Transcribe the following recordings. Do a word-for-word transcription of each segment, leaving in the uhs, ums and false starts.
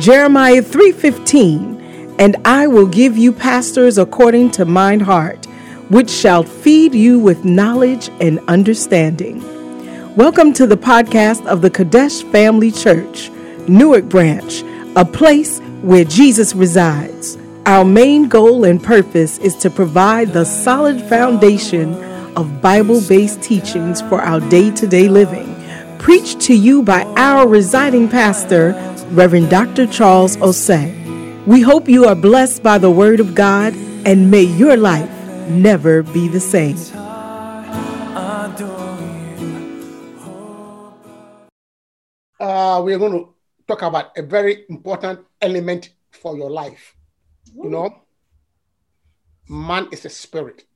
Jeremiah three fifteen, and I will give you pastors according to mine heart, which shall feed you with knowledge and understanding. Welcome to the podcast of the Kadesh Family Church, Newark Branch, a place where Jesus resides. Our main goal and purpose is to provide the solid foundation of Bible-based teachings for our day-to-day living, preached to you by our residing pastor, Reverend Doctor Charles Osei. We hope you are blessed by the Word of God, and may your life never be the same. Uh, we're going to talk about a very important element for your life. You know, man is a spirit.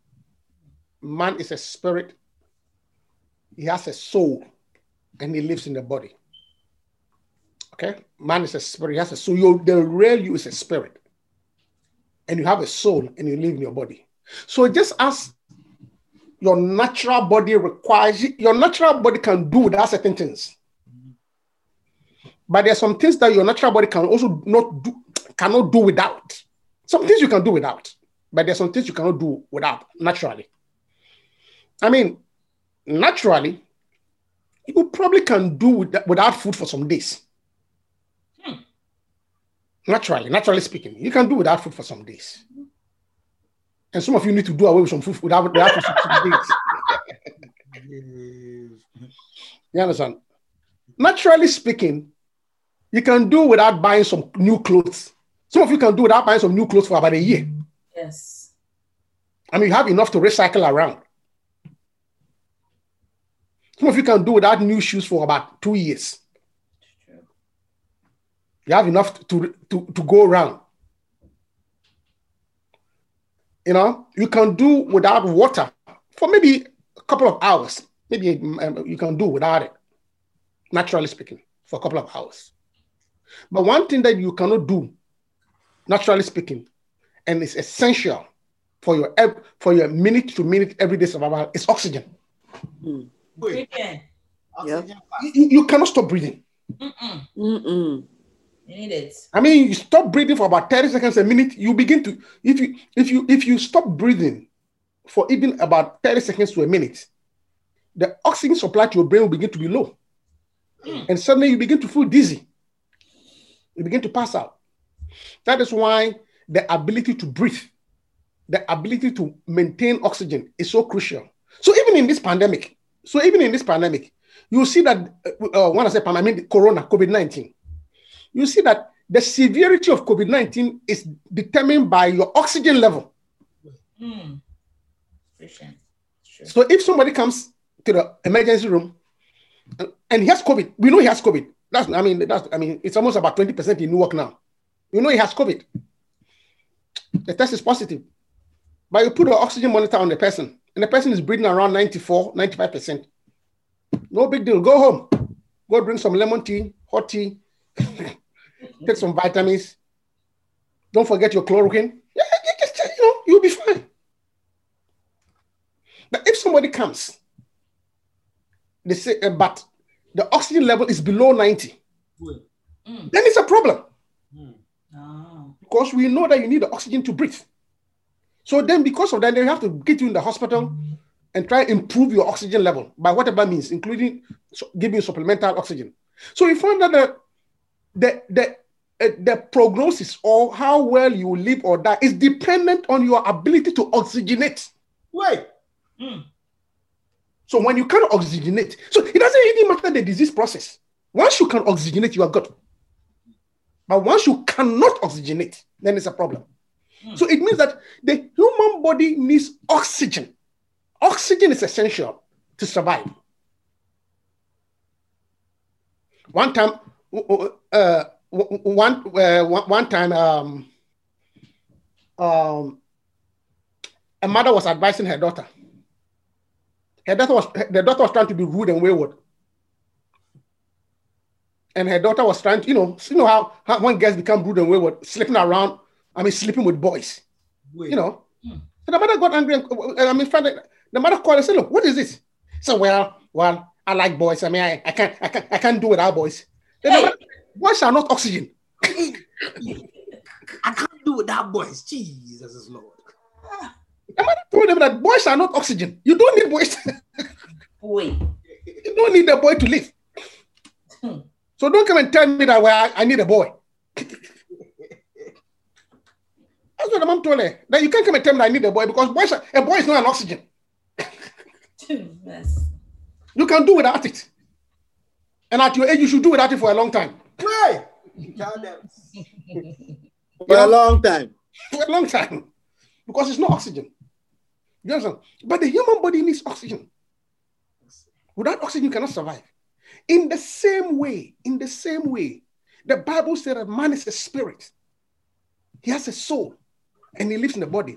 Man is a spirit. He has a soul, and he lives in the body. Okay? Man is a spirit. He has a soul. You're, the real you is a spirit. And you have a soul, and you live in your body. So just as your natural body requires you, your natural body can do without certain things. But there are some things that your natural body can also not do, cannot do without. Some things you can do without, but there are some things you cannot do without naturally. I mean, naturally, you probably can do with, without food for some days. Hmm. Naturally, naturally speaking, you can do without food for some days. And some of you need to do away with some food without, without food for some days. You understand? Naturally speaking, you can do without buying some new clothes. Some of you can do without buying some new clothes for about a year. Yes. I mean, you have enough to recycle around. Some of you can do without new shoes for about two years. You have enough to, to, to go around. You know, you can do without water for maybe a couple of hours. Maybe um, you can do without it, naturally speaking, for a couple of hours. But one thing that you cannot do, naturally speaking, and it's essential for your for your minute-to-minute everyday survival, is oxygen. Mm. Breathing. Oxygen. Yeah. You, you cannot stop breathing. Mm-mm. Mm-mm. You need it. I mean, you stop breathing for about thirty seconds, a minute. You begin to, if you if you if you stop breathing for even about thirty seconds to a minute, the oxygen supply to your brain will begin to be low, mm. and suddenly you begin to feel dizzy. You begin to pass out. That is why the ability to breathe, the ability to maintain oxygen is so crucial. So even in this pandemic, so even in this pandemic, you see that, uh, when I say pandemic, I mean corona, COVID nineteen. You see that the severity of COVID nineteen is determined by your oxygen level. Mm. Sure. So if somebody comes to the emergency room and he has COVID, we know he has COVID. That's, I mean, that's, I mean, it's almost about twenty percent in Newark now. You know he has COVID. The test is positive. But you put an oxygen monitor on the person, and the person is breathing around ninety-four, ninety-five percent. No big deal. Go home. Go drink some lemon tea, hot tea. Take some vitamins. Don't forget your chloroquine. Yeah, you just, you know, you'll be fine. But if somebody comes, they say, uh, but the oxygen level is below ninety, mm. then it's a problem. Mm. Oh. Because we know that you need the oxygen to breathe. So then because of that, they have to get you in the hospital mm. and try to improve your oxygen level by whatever means, including so giving you supplemental oxygen. So we found that the, the, the, uh, the prognosis or how well you live or die is dependent on your ability to oxygenate. Why? Mm. So when you can oxygenate, so it doesn't even matter the disease process. Once you can oxygenate, you are good. But once you cannot oxygenate, then it's a problem. Mm. So it means that the human body needs oxygen. Oxygen is essential to survive. One time, uh, one, uh, one time, um, um, a mother was advising her daughter. Her daughter was, her daughter was trying to be rude and wayward. And her daughter was trying to, you know, you know how, how when guys become rude and wayward, sleeping around, I mean, sleeping with boys. Wait. You know? Hmm. So the mother got angry, and, and I mean, the mother called and said, look, what is this? So well, well, I like boys. I mean, I, I can't, I can't, I can't do without boys. Then hey. The mother, boys are not oxygen. I can't do without boys. Jesus is Lord. Am I telling them that boys are not oxygen? You don't need boys. Wait. You don't need a boy to live. Hmm. So don't come and tell me that well, I need a boy. That's what the mom told her. That you can't come and tell me that I need a boy because boys are, a boy is not an oxygen. Yes. You can do without it. And at your age, you should do without it for a long time. Right. For a long time. For a long time. Because it's not oxygen. You understand? But the human body needs oxygen. Without oxygen, you cannot survive. In the same way, in the same way, the Bible said that man is a spirit. He has a soul and he lives in the body.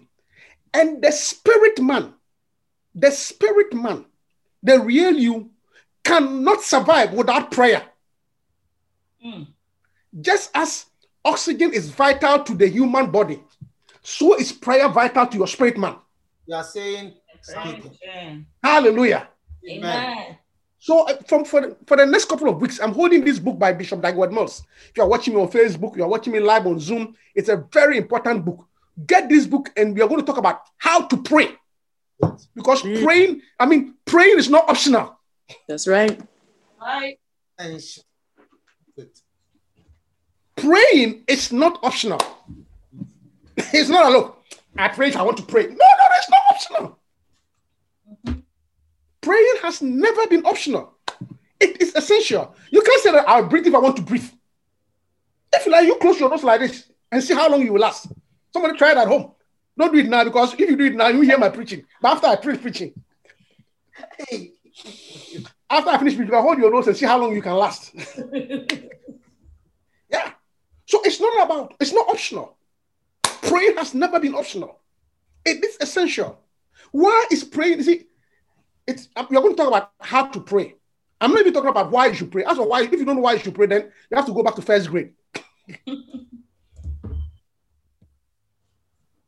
And the spirit man, the spirit man, the real you, cannot survive without prayer. Mm. Just as oxygen is vital to the human body, so is prayer vital to your spirit man. You are saying amen. Hallelujah. Amen. So from, for, for the next couple of weeks, I'm holding this book by Bishop Dagwood Moss. If you are watching me on Facebook, you are watching me live on Zoom, it's a very important book. Get this book and we are going to talk about how to pray. Because mm. praying, I mean, praying is not optional. That's right. Right. Praying is not optional. It's not a look. I pray if I want to pray. No, no, it's not optional. Mm-hmm. Praying has never been optional. It is essential. You can't say that I'll breathe if I want to breathe. If you like, you close your nose like this and see how long you will last. Somebody try it at home. Don't do it now because if you do it now, you hear my preaching. But after I preach preaching, hey, after I finish preaching, I hold your nose and see how long you can last. Yeah. So it's not about, it's not optional. Praying has never been optional. It is essential. Why is praying? See, it's we're going to talk about how to pray. I'm not even talking about why you should pray. As for why, if you don't know why you should pray, then you have to go back to first grade.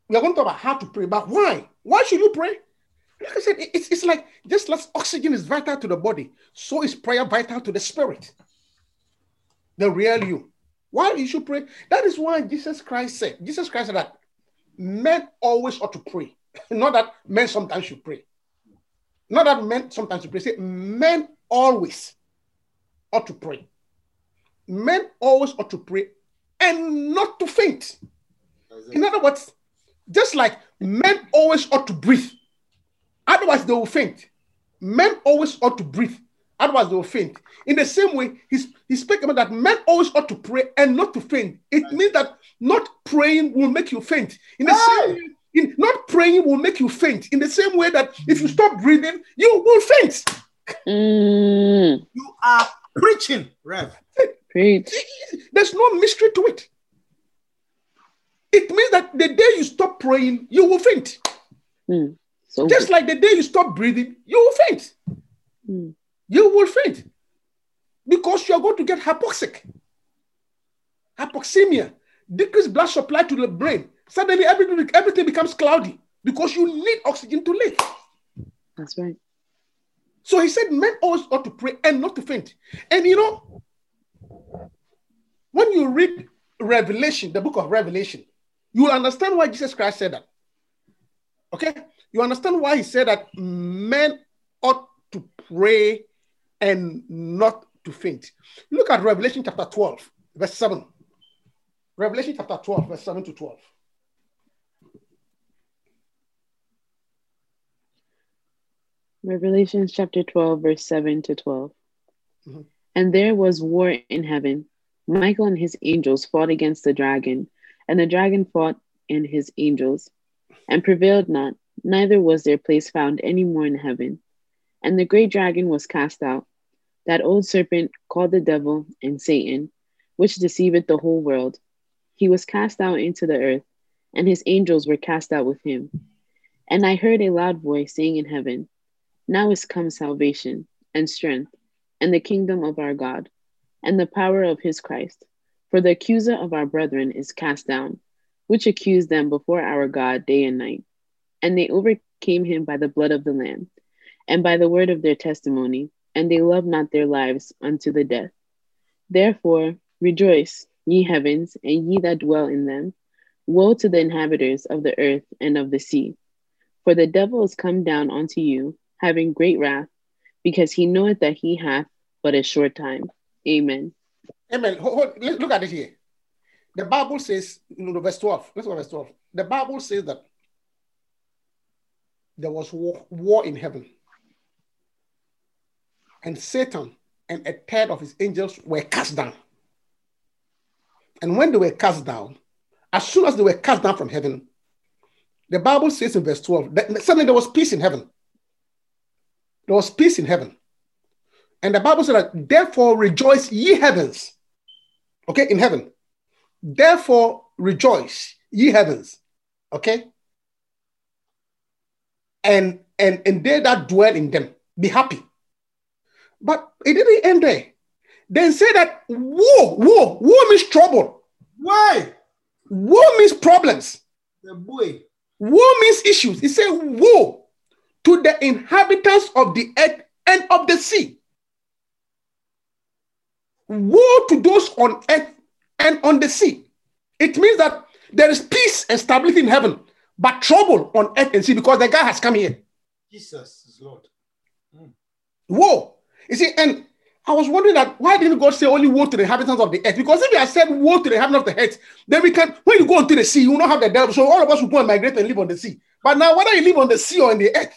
We are going to talk about how to pray, but why? Why should you pray? Like I said, it's, it's like just like oxygen is vital to the body, so is prayer vital to the spirit, the real you. Why you should pray? That is why Jesus Christ said, Jesus Christ said that men always ought to pray. Not that men sometimes should pray. Not that men sometimes should pray. Say, men always ought to pray. Men always ought to pray and not to faint. In other words, just like men always ought to breathe, otherwise they will faint. Men always ought to breathe, otherwise they will faint. In the same way, he's, he spoke about that men always ought to pray and not to faint. It right. means that not praying will make you faint. In the right. same way, in, not praying will make you faint. In the same way that if you stop breathing, you will faint. Mm. You are preaching, Rev. Preach. There's no mystery to it. It means that the day you stop praying, you will faint. Mm, so Just good. Like the day you stop breathing, you will faint. Mm. You will faint because you are going to get hypoxic. Hypoxemia, decreased blood supply to the brain. Suddenly everything, everything becomes cloudy because you need oxygen to live. That's right. So he said men always ought to pray and not to faint. And you know, when you read Revelation, the book of Revelation, you will understand why Jesus Christ said that. Okay? You understand why he said that men ought to pray and not to faint. Look at Revelation chapter twelve, verse seven. Revelation chapter twelve, verse seven to twelve. Revelation chapter twelve, verse seven to twelve. Mm-hmm. And there was war in heaven. Michael and his angels fought against the dragon, and the dragon fought and his angels, and prevailed not, neither was their place found any more in heaven. And the great dragon was cast out, that old serpent called the devil and Satan, which deceiveth the whole world. He was cast out into the earth, and his angels were cast out with him. And I heard a loud voice saying in heaven, Now is come salvation, and strength, and the kingdom of our God, and the power of his Christ. For the accuser of our brethren is cast down, which accused them before our God day and night. And they overcame him by the blood of the Lamb, and by the word of their testimony, and they loved not their lives unto the death. Therefore rejoice, ye heavens, and ye that dwell in them. Woe to the inhabitants of the earth and of the sea. For the devil is come down unto you, having great wrath, because he knoweth that he hath but a short time. Amen. Amen. Look at it here. The Bible says, you know, verse twelve. Let's go to verse twelve. The Bible says that there was war, war in heaven. And Satan and a third of his angels were cast down. And when they were cast down, as soon as they were cast down from heaven, the Bible says in verse twelve, that suddenly there was peace in heaven. There was peace in heaven. And the Bible said that, therefore rejoice ye heavens. Okay, in heaven. Therefore rejoice ye heavens. Okay? And, and, and they that dwell in them, be happy. But it didn't end there. Then say that woe, woe, woe means trouble. Why? Woe means problems. The boy. Woe means issues. It says woe to the inhabitants of the earth and of the sea. Woe to those on earth and on the sea. It means that there is peace and stability in heaven, but trouble on earth and sea because the guy has come here. Jesus is Lord. Mm. Woe. You see, and I was wondering that why didn't God say only woe to the inhabitants of the earth? Because if he had said woe to the inhabitants of the earth, then we can, when you go into the sea, you will not have the devil. So all of us will go and migrate and live on the sea. But now, whether you live on the sea or in the earth,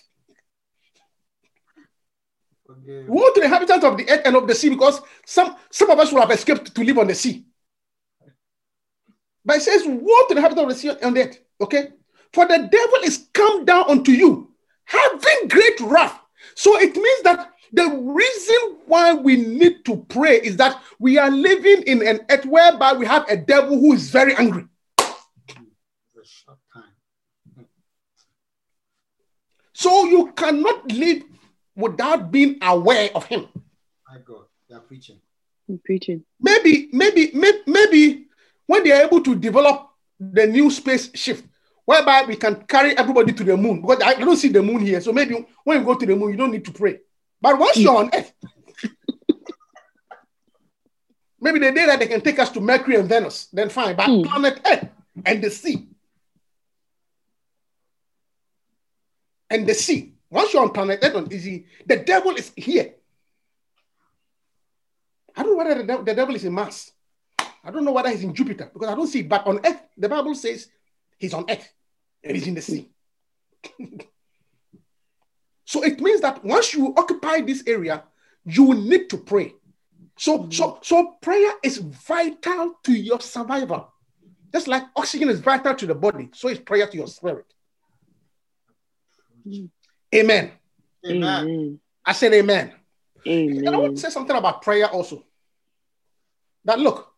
okay. Woe to the inhabitants of the earth and of the sea, because some, some of us will have escaped to live on the sea. But it says woe to the inhabitants of the sea and the earth, okay? For the devil is come down unto you, having great wrath. So it means that the reason why we need to pray is that we are living in an earth whereby we have a devil who is very angry. So you cannot live without being aware of him. My God, they are preaching. I'm preaching. Maybe, maybe, maybe when they are able to develop the new space shift, whereby we can carry everybody to the moon. Because I don't see the moon here. So maybe when you go to the moon, you don't need to pray. But once you're on earth, maybe the day that they can take us to Mercury and Venus, then fine. But mm. planet Earth and the sea. And the sea. Once you're on planet Earth, the devil is here. I don't know whether the, the devil is in Mars. I don't know whether he's in Jupiter, because I don't see it. But on earth, the Bible says he's on earth and he's in the sea. So it means that once you occupy this area, you need to pray. So, mm-hmm. so, so prayer is vital to your survival. Just like oxygen is vital to the body, so is prayer to your spirit. Mm-hmm. Amen. Amen. Amen. I said amen. Amen. And I want to say something about prayer also. That look,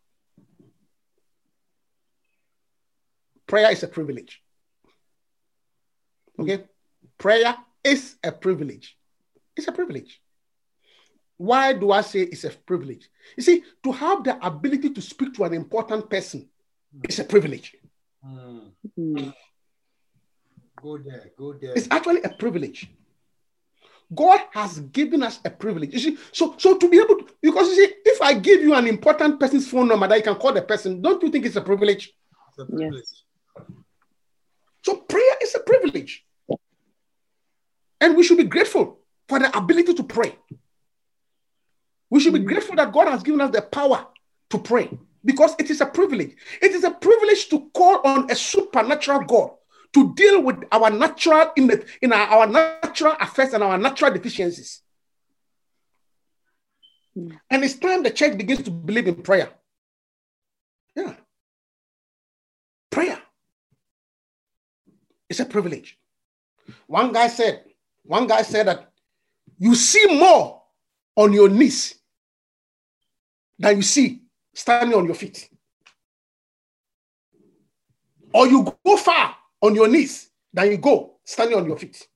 prayer is a privilege. Okay? Prayer It's a privilege. It's a privilege. Why do I say it's a privilege? You see, to have the ability to speak to an important person is a privilege. Mm. Mm. Go there, go there. It's actually a privilege. God has given us a privilege. You see, so, so to be able to, because you see, if I give you an important person's phone number that you can call the person, don't you think it's a privilege? It's a privilege. Yes. So prayer is a privilege. And we should be grateful for the ability to pray. We should be grateful that God has given us the power to pray, because it is a privilege. It is a privilege to call on a supernatural God to deal with our natural in, the, in our, our natural affairs and our natural deficiencies. And it's time the church begins to believe in prayer. Yeah. Prayer. It's a privilege. One guy said, One guy said that you see more on your knees than you see standing on your feet. Or you go far on your knees than you go standing on your feet.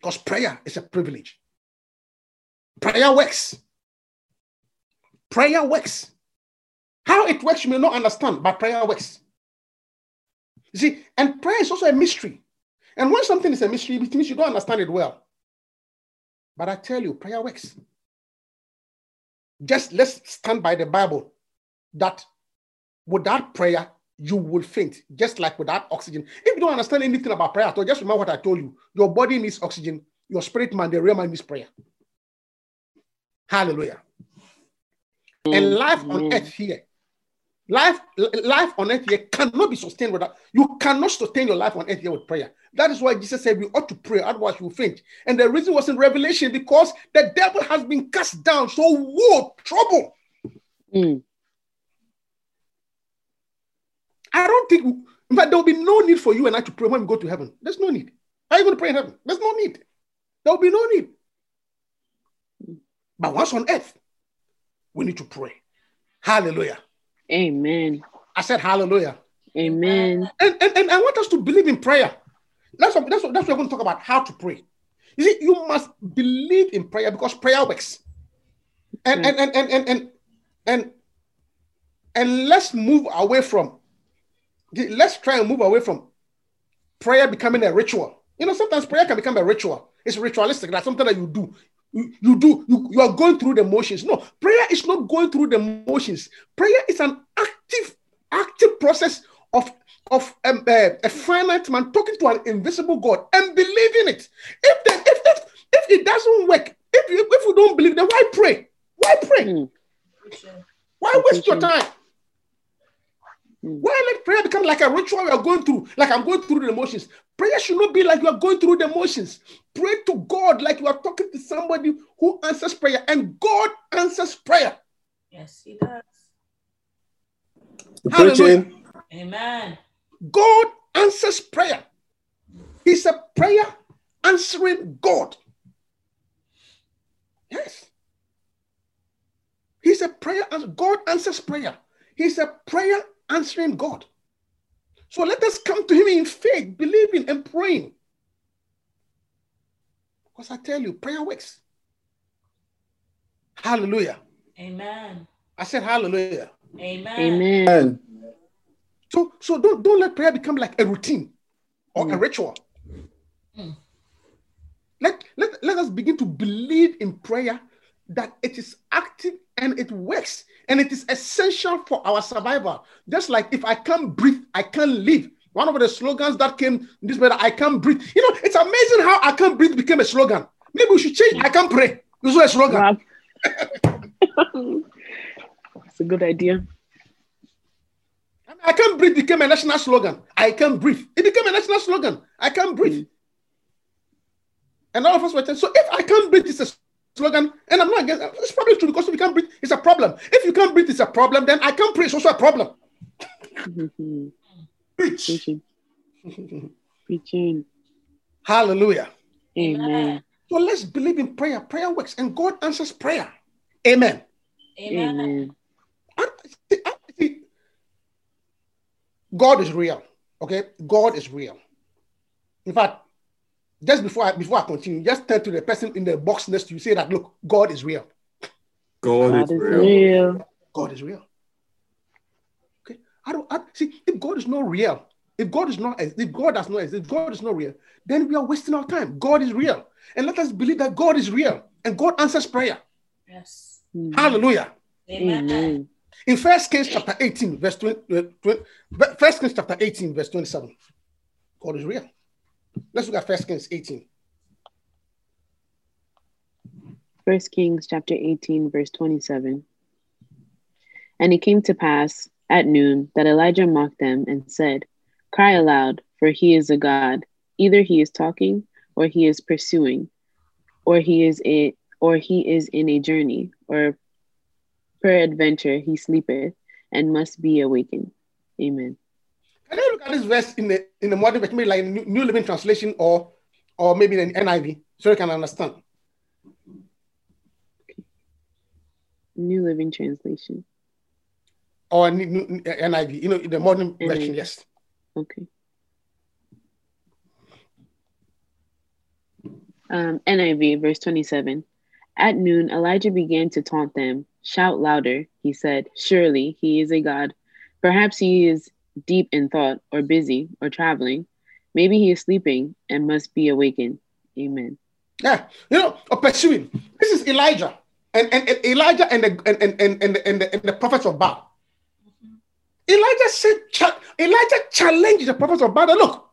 Because prayer is a privilege. Prayer works. Prayer works. How it works, you may not understand, but prayer works. You see, and prayer is also a mystery. And when something is a mystery, it means you don't understand it well. But I tell you, prayer works. Just let's stand by the Bible that without prayer, you will faint, just like without oxygen. If you don't understand anything about prayer at all, just remember what I told you. Your body needs oxygen. Your spirit man, the real man, needs prayer. Hallelujah. Mm-hmm. And life on earth here, life, life on earth here cannot be sustained without, you cannot sustain your life on earth here with prayer. That is why Jesus said we ought to pray, otherwise you faint. And the reason was in Revelation, because the devil has been cast down. So woe, trouble. Mm. I don't think, in fact, there will be no need for you and I to pray when we go to heaven. There's no need. How are you going to pray in heaven? There's no need. There will be no need. But once on earth, we need to pray. Hallelujah. Amen. I said hallelujah. Amen. And, and, and I want us to believe in prayer. That's what, that's what, that's what we're going to talk about, how to pray. You see, you must believe in prayer because prayer works. And, right. and, and, and, and, and, and, and let's move away from Let's try and move away from prayer becoming a ritual. You know, sometimes prayer can become a ritual. It's ritualistic. That's something that you do. You, you do. You, you are going through the motions. No, prayer is not going through the motions. Prayer is an active, active process of, of um, uh, a finite man talking to an invisible God and believing it. If the, if, if, if it doesn't work, if you, if you don't believe, then why pray? Why pray? Mm. Why waste your time? Why let prayer become like a ritual we are going through, like I'm going through the emotions? Prayer should not be like you are going through the emotions. Pray to God like you are talking to somebody who answers prayer, and God answers prayer. Yes, he does. Hallelujah. Amen. God answers prayer. He's a prayer answering God. Yes. He's a prayer. God answers prayer. He's a prayer answering God. So let us come to him in faith, believing and praying. Because I tell you, prayer works. Hallelujah. Amen. I said hallelujah. Amen. Amen. So, so don't, don't let prayer become like a routine or mm. a ritual. Mm. Let, let, let us begin to believe in prayer that it is active and it works, and it is essential for our survival. Just like if I can't breathe, I can't live. One of the slogans that came in this matter, I can't breathe. You know, it's amazing how I can't breathe became a slogan. Maybe we should change I can't pray. It's a slogan. Wow. That's a good idea. I can't breathe became a national slogan. I can't breathe. It became a national slogan. I can't breathe. Mm. And all of us were saying, so if I can't breathe, it's a slogan, and I'm not against it. It's probably true, because if you can't breathe, it's a problem. If you can't breathe, it's a problem, then I can't pray, it's also a problem. Preaching. Preaching. Hallelujah. Amen. So let's believe in prayer. Prayer works, and God answers prayer. Amen. Amen. I, I, I, God is real. Okay? God is real. In fact, Just before I, before I continue, just turn to the person in the box next to you. Say that, look, God is real. God, God is real. real. God is real. Okay. I don't I, see if God is not real, if God is not if God does not exist, if God is not real, then we are wasting our time. God is real. And let us believe that God is real and God answers prayer. Yes. Mm. Hallelujah. Amen. Amen. In First Kings chapter eighteen, verse twenty, First Kings chapter eighteen, verse twenty-seven, God is real. Let's look at First Kings eighteen. First Kings chapter eighteen, verse twenty-seven. And it came to pass at noon that Elijah mocked them and said, "Cry aloud, for he is a god. Either he is talking, or he is pursuing, or he is a, or he is in a journey, or peradventure he sleepeth and must be awakened." Amen. Can I look at this verse in the in the modern version, maybe like New, New Living Translation or or maybe in N I V, so you can understand? New Living Translation or N I V, you know, in the modern N I V version, yes. Okay. Um, N I V, verse twenty-seven. At noon, Elijah began to taunt them. "Shout louder," he said. "Surely he is a god. Perhaps he is deep in thought, or busy, or traveling. Maybe he is sleeping and must be awakened." Amen. Yeah, you know, or pursuing. This is Elijah and, and, and Elijah and the and and and, and, the, and the prophets of Baal. Elijah said, cha- Elijah challenged the prophets of Baal. Look,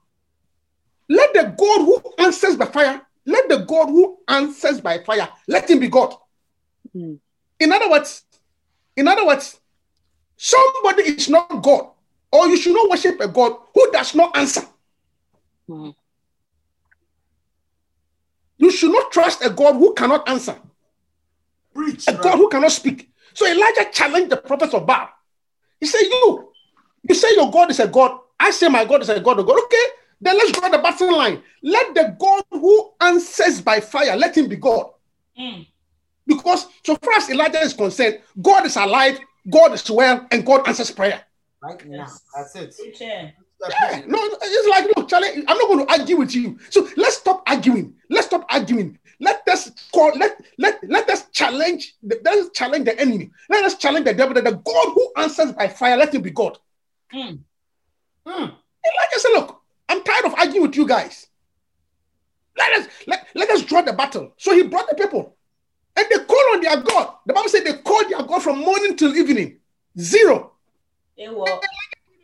let the God who answers by fire, let the God who answers by fire, let him be God. Mm. In other words, in other words, somebody is not God, or you should not worship a God who does not answer. Mm. You should not trust a God who cannot answer. Preach, a right. God who cannot speak. So Elijah challenged the prophets of Baal. He said, you, you say your God is a God. I say my God is a God. Of God. Okay, then let's draw the battle line. Let the God who answers by fire, let him be God. Mm. Because so far as Elijah is concerned, God is alive, God is well, and God answers prayer. Right now, that's it. Yeah. Yeah. No, it's like, look, Charlie, I'm not going to argue with you. So let's stop arguing. Let's stop arguing. Let us call, let, let, let us challenge, let us challenge the enemy. Let us challenge the devil that the God who answers by fire, let him be God. Mm. Mm. And like I said, look, I'm tired of arguing with you guys. Let us, let, let us draw the battle. So he brought the people and they called on their God. The Bible said they called their God from morning till evening. Zero. It was.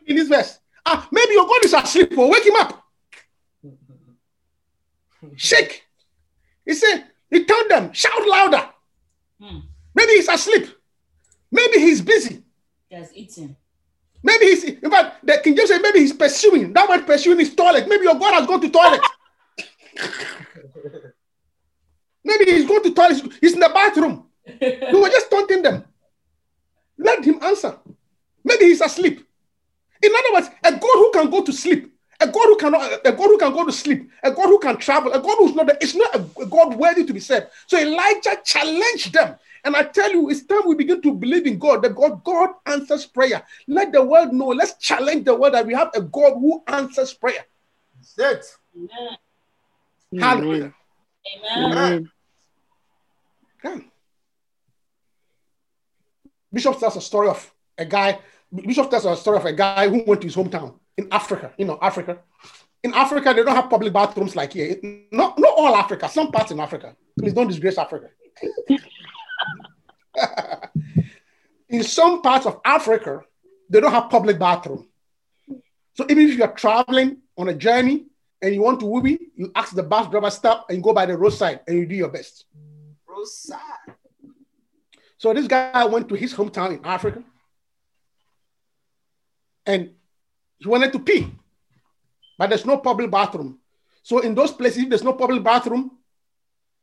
In this verse. Ah, maybe your God is asleep, or wake him up. Shake. He said, he told them, shout louder. Hmm. Maybe he's asleep. Maybe he's busy. Yes, eating. Maybe he's, in fact, the King James said, maybe he's pursuing. That word pursuing is toilet. Maybe your God has gone to toilet. Maybe he's going to toilet. He's in the bathroom. You were just taunting them. Let him answer. Maybe he's asleep. In other words, a God who can go to sleep, a God who cannot, a God who can go to sleep, a God who can travel, a God who's not, it's not a God worthy to be served. So Elijah challenged them. And I tell you, it's time we begin to believe in God, that God, God answers prayer. Let the world know, let's challenge the world that we have a God who answers prayer. That's it. Amen. Hallelujah. Amen. Amen. Amen. Bishop tells a story of a guy Bishop tells a story of a guy who went to his hometown in Africa. You know, Africa. In Africa, they don't have public bathrooms like here. Not, not all Africa. Some parts in Africa. Please don't disgrace Africa. In some parts of Africa, they don't have public bathroom. So even if you are traveling on a journey and you want to wee, you ask the bus driver stop and you go by the roadside and you do your best. Roadside. So this guy went to his hometown in Africa. And he wanted to pee, but there's no public bathroom. So in those places, if there's no public bathroom,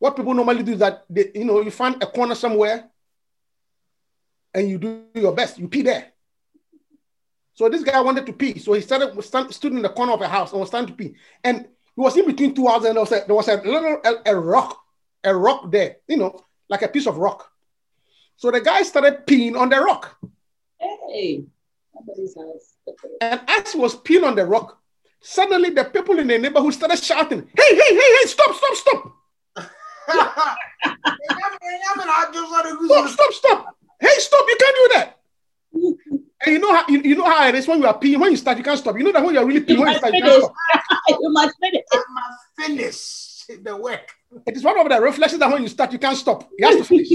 what people normally do is that, they, you know, you find a corner somewhere and you do your best, you pee there. So this guy wanted to pee. So he started, stand, stood in the corner of a house and was starting to pee. And he was in between two houses and there was a, there was a little, a, a rock, a rock there, you know, like a piece of rock. So the guy started peeing on the rock. Hey. And as he was peeing on the rock, suddenly the people in the neighborhood started shouting, hey, hey, hey, hey, stop, stop, stop. Stop, stop, stop. Hey, stop, you can't do that. And you know how you, you know how it is when you are peeing, when you start, you can't stop. You know that when you're really peeing, you when you start, finish. You can't stop. You must finish. You must finish the work. It is one of the reflexes that when you start, you can't stop. You have to finish.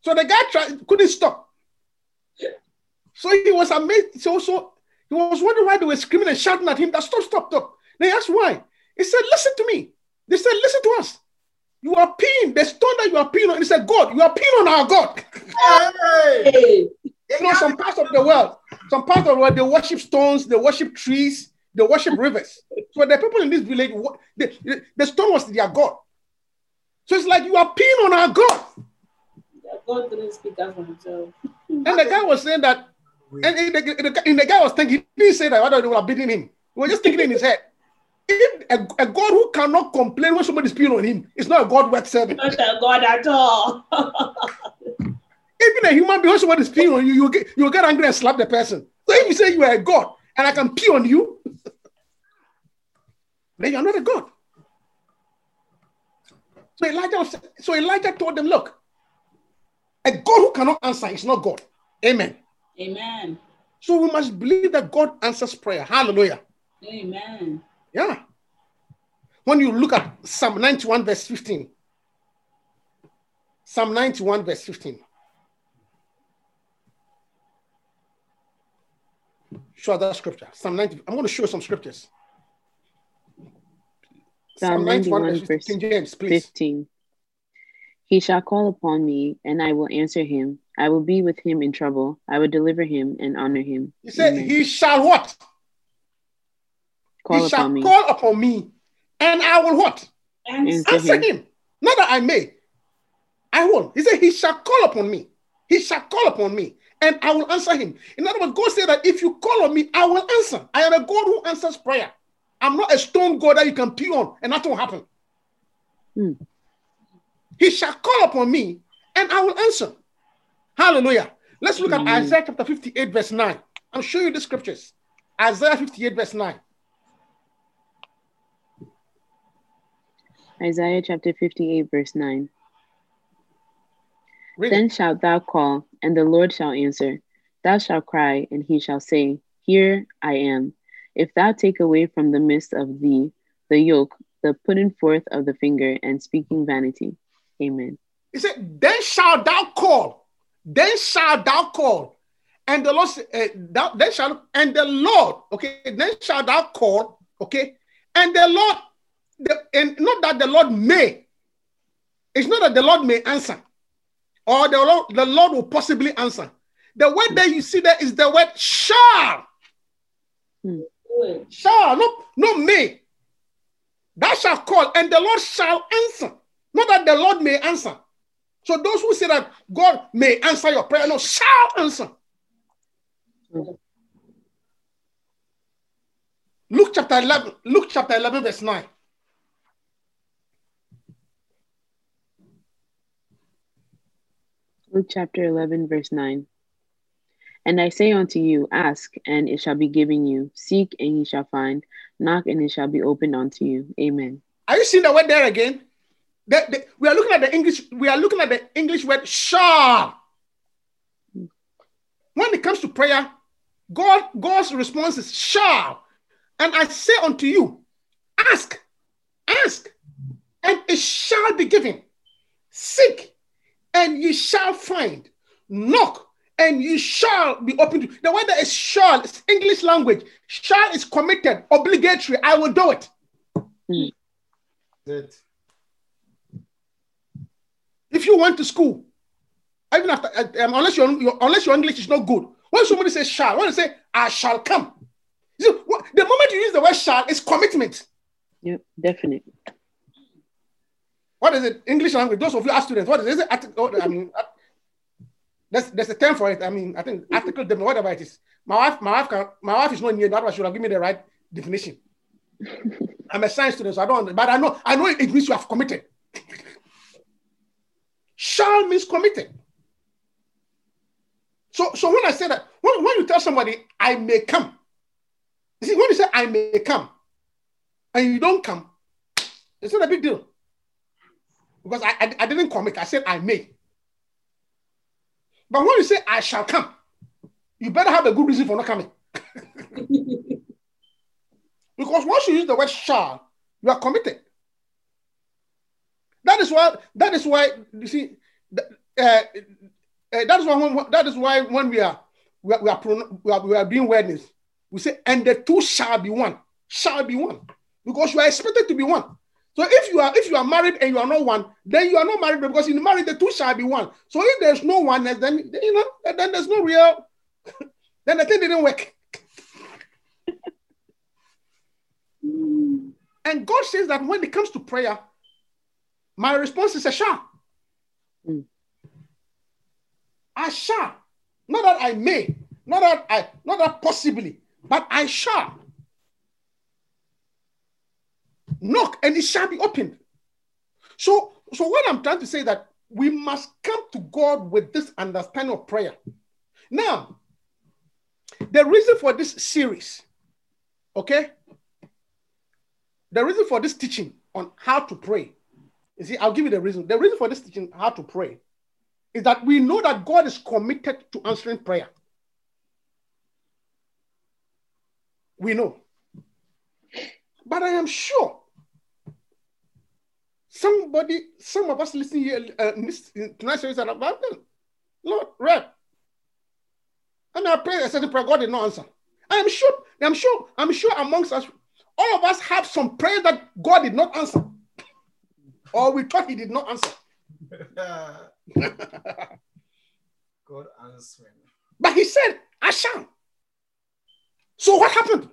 So the guy tried, couldn't stop. So he was amazed. So, so he was wondering why they were screaming and shouting at him that stop, stop, stop. They asked why. He said, listen to me. They said, listen to us. You are peeing. They stone that you are peeing on. He said, God, you are peeing on our God. Hey. You know, some parts of the world, some parts of the world, they worship stones, they worship trees, they worship rivers. So the people in this village, the, the stone was their God. So it's like you are peeing on our God. God couldn't speak up for himself. And the guy was saying that. And the, the, the guy was thinking, he didn't say that, why don't they were beating him? He was just thinking in his head. If a, a God who cannot complain when somebody's peeing on him, it's not a God worth serving. Not a God at all. Even a human being, when somebody's peeing on you, you get, you get angry and slap the person. So if you say you are a God and I can pee on you, then you're not a God. So Elijah, was, so Elijah told them, look, a God who cannot answer is not God. Amen. Amen. So we must believe that God answers prayer. Hallelujah. Amen. Yeah. When you look at Psalm ninety-one verse fifteen. Psalm ninety-one verse fifteen. show that scripture. Psalm ninety. I'm going to show some scriptures. Psalm ninety-one, verse fifteen. He shall call upon me, and I will answer him. I will be with him in trouble. I will deliver him and honor him. He said, Amen. He shall what? Call he upon shall me. call upon me, and I will what? Answer, answer him. him. Not that I may. I will. He said, he shall call upon me. He shall call upon me, and I will answer him. In other words, God said that if you call on me, I will answer. I am a God who answers prayer. I'm not a stone God that you can pee on, and that will happen. Mm. He shall call upon me, and I will answer. Hallelujah. Let's look mm. at Isaiah chapter fifty-eight, verse nine. I'm showing you the scriptures. Isaiah fifty-eight, verse nine. Isaiah chapter fifty-eight, verse nine. Really? Then shalt thou call, and the Lord shall answer. Thou shalt cry, and he shall say, Here I am. If thou take away from the midst of thee the yoke, the putting forth of the finger, and speaking vanity. Amen. He said, Then shalt thou call, then shalt thou call, and the Lord, uh, thou, then shalt, and the Lord, okay, then shalt thou call, okay, and the Lord, the, and not that the Lord may, it's not that the Lord may answer, or the Lord, the Lord will possibly answer. The word that you see there is the word shall. Hmm. Shall, no, no may. Thou shalt call, and the Lord shall answer. Not that the Lord may answer. So those who say that God may answer your prayer, no, shall answer. Hmm. Luke chapter eleven, Luke chapter eleven, verse nine. Luke chapter eleven, verse nine. And I say unto you, ask, and it shall be given you. Seek, and ye shall find. Knock, and it shall be opened unto you. Amen. Are you seeing the word there again? The, the, we are looking at the English. We are looking at the English word shall. When it comes to prayer, God, God's response is shall. And I say unto you, ask, ask, and it shall be given. Seek, and ye shall find. Knock, and you shall be open to. The word that is shall, it's English language. Shall is committed, obligatory. I will do it. Mm. Good. If you went to school, even after, um, unless your unless your English is not good, when somebody says shall, when they say I shall come, you see, what, the moment you use the word shall, it's commitment. Yep, definitely. What is it? English language. Those of you are students. What is it? I mean. There's, there's a term for it. I mean, I think article, whatever it is. My wife, my wife, can, my wife is not near. That one should have given me the right definition. I'm a science student, so I don't. But I know, I know it means you have committed. Shall means committed. So, so when I say that, when, when you tell somebody I may come, you see, when you say I may come, and you don't come, it's not a big deal because I, I, I didn't commit. I said I may. But when you say, I shall come, you better have a good reason for not coming. Because once you use the word shall, you are committed. That is why, that is why, you see, uh, uh, that is why when, that is why when we are, we are, we are, we are, we are doing weddings, we say, and the two shall be one, shall be one. Because you are expected to be one. So if you are if you are married and you are not one, then you are not married because in marriage the two shall be one. So if there's no oneness, then you know then there's no real. Then the thing didn't work. And God says that when it comes to prayer, my response is a shall. Mm. I shall, not that I may, not that I, not that possibly, but I shall. Knock and it shall be opened. So, so what I'm trying to say that we must come to God with this understanding of prayer. Now, the reason for this series, okay, the reason for this teaching on how to pray, you see, I'll give you the reason. The reason for this teaching how to pray is that we know that God is committed to answering prayer. We know. But I am sure somebody, some of us listening here uh, tonight, said, Lord, Rev, I mean, I prayed a certain prayer, God did not answer. I'm sure, I'm sure, I'm sure amongst us, all of us have some prayers that God did not answer. Or we thought he did not answer. God answered. But he said, I shall. So what happened?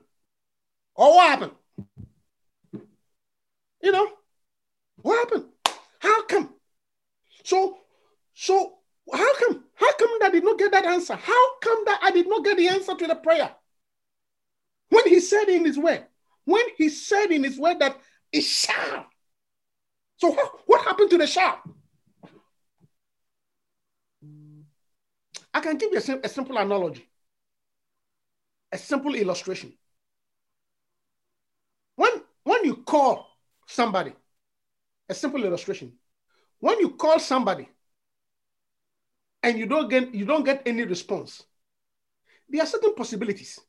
Or what happened? You know, what happened? How come? So, so how come? How come that I did not get that answer? How come that I did not get the answer to the prayer? When he said in his word, when he said in his word that it shall. So what, what happened to the shall? I can give you a, a simple analogy, a simple illustration. When, when you call somebody, a simple illustration, when you call somebody and you don't get, you don't get any response, there are certain possibilities.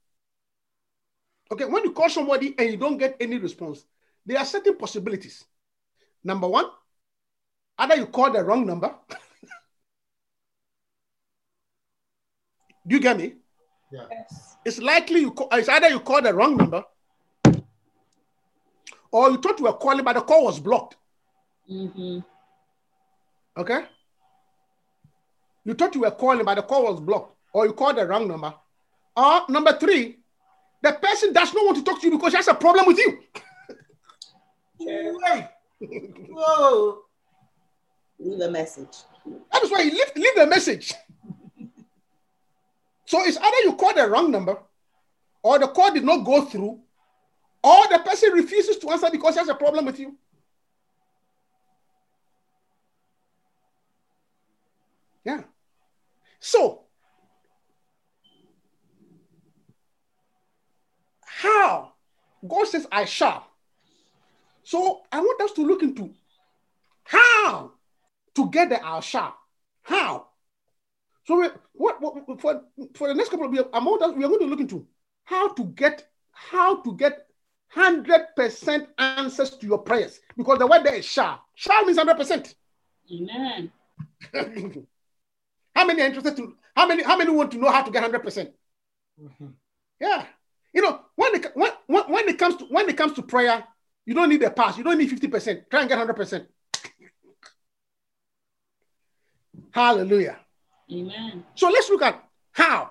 Okay, when you call somebody and you don't get any response, there are certain possibilities. Number one, either you call the wrong number. Do you get me? Yeah. Yes. It's likely you call, it's either you call the wrong number or you thought you were calling, but the call was blocked. Mm-hmm. Okay? You thought you were calling, but the call was blocked, or you called the wrong number. Or number three, the person does not want to talk to you because she has a problem with you. Yeah. Whoa. Leave a message. That is why you leave, leave a message. So it's either you call the wrong number, or the call did not go through, or the person refuses to answer because he has a problem with you. Yeah. So, how? God says, I shall. So I want us to look into how to get the I shall. How? So we, what, what, for, for the next couple of years, I want us, we are going to look into how to get how to get one hundred percent answers to your prayers, because the word there is shall. Shall means one hundred percent. Amen. How many are interested to, how many, how many want to know how to get one hundred percent? Mm-hmm. Yeah. You know, when it, when, when it comes to, when it comes to prayer, you don't need a pass. You don't need fifty percent. Try and get one hundred percent. Hallelujah. Amen. So let's look at how.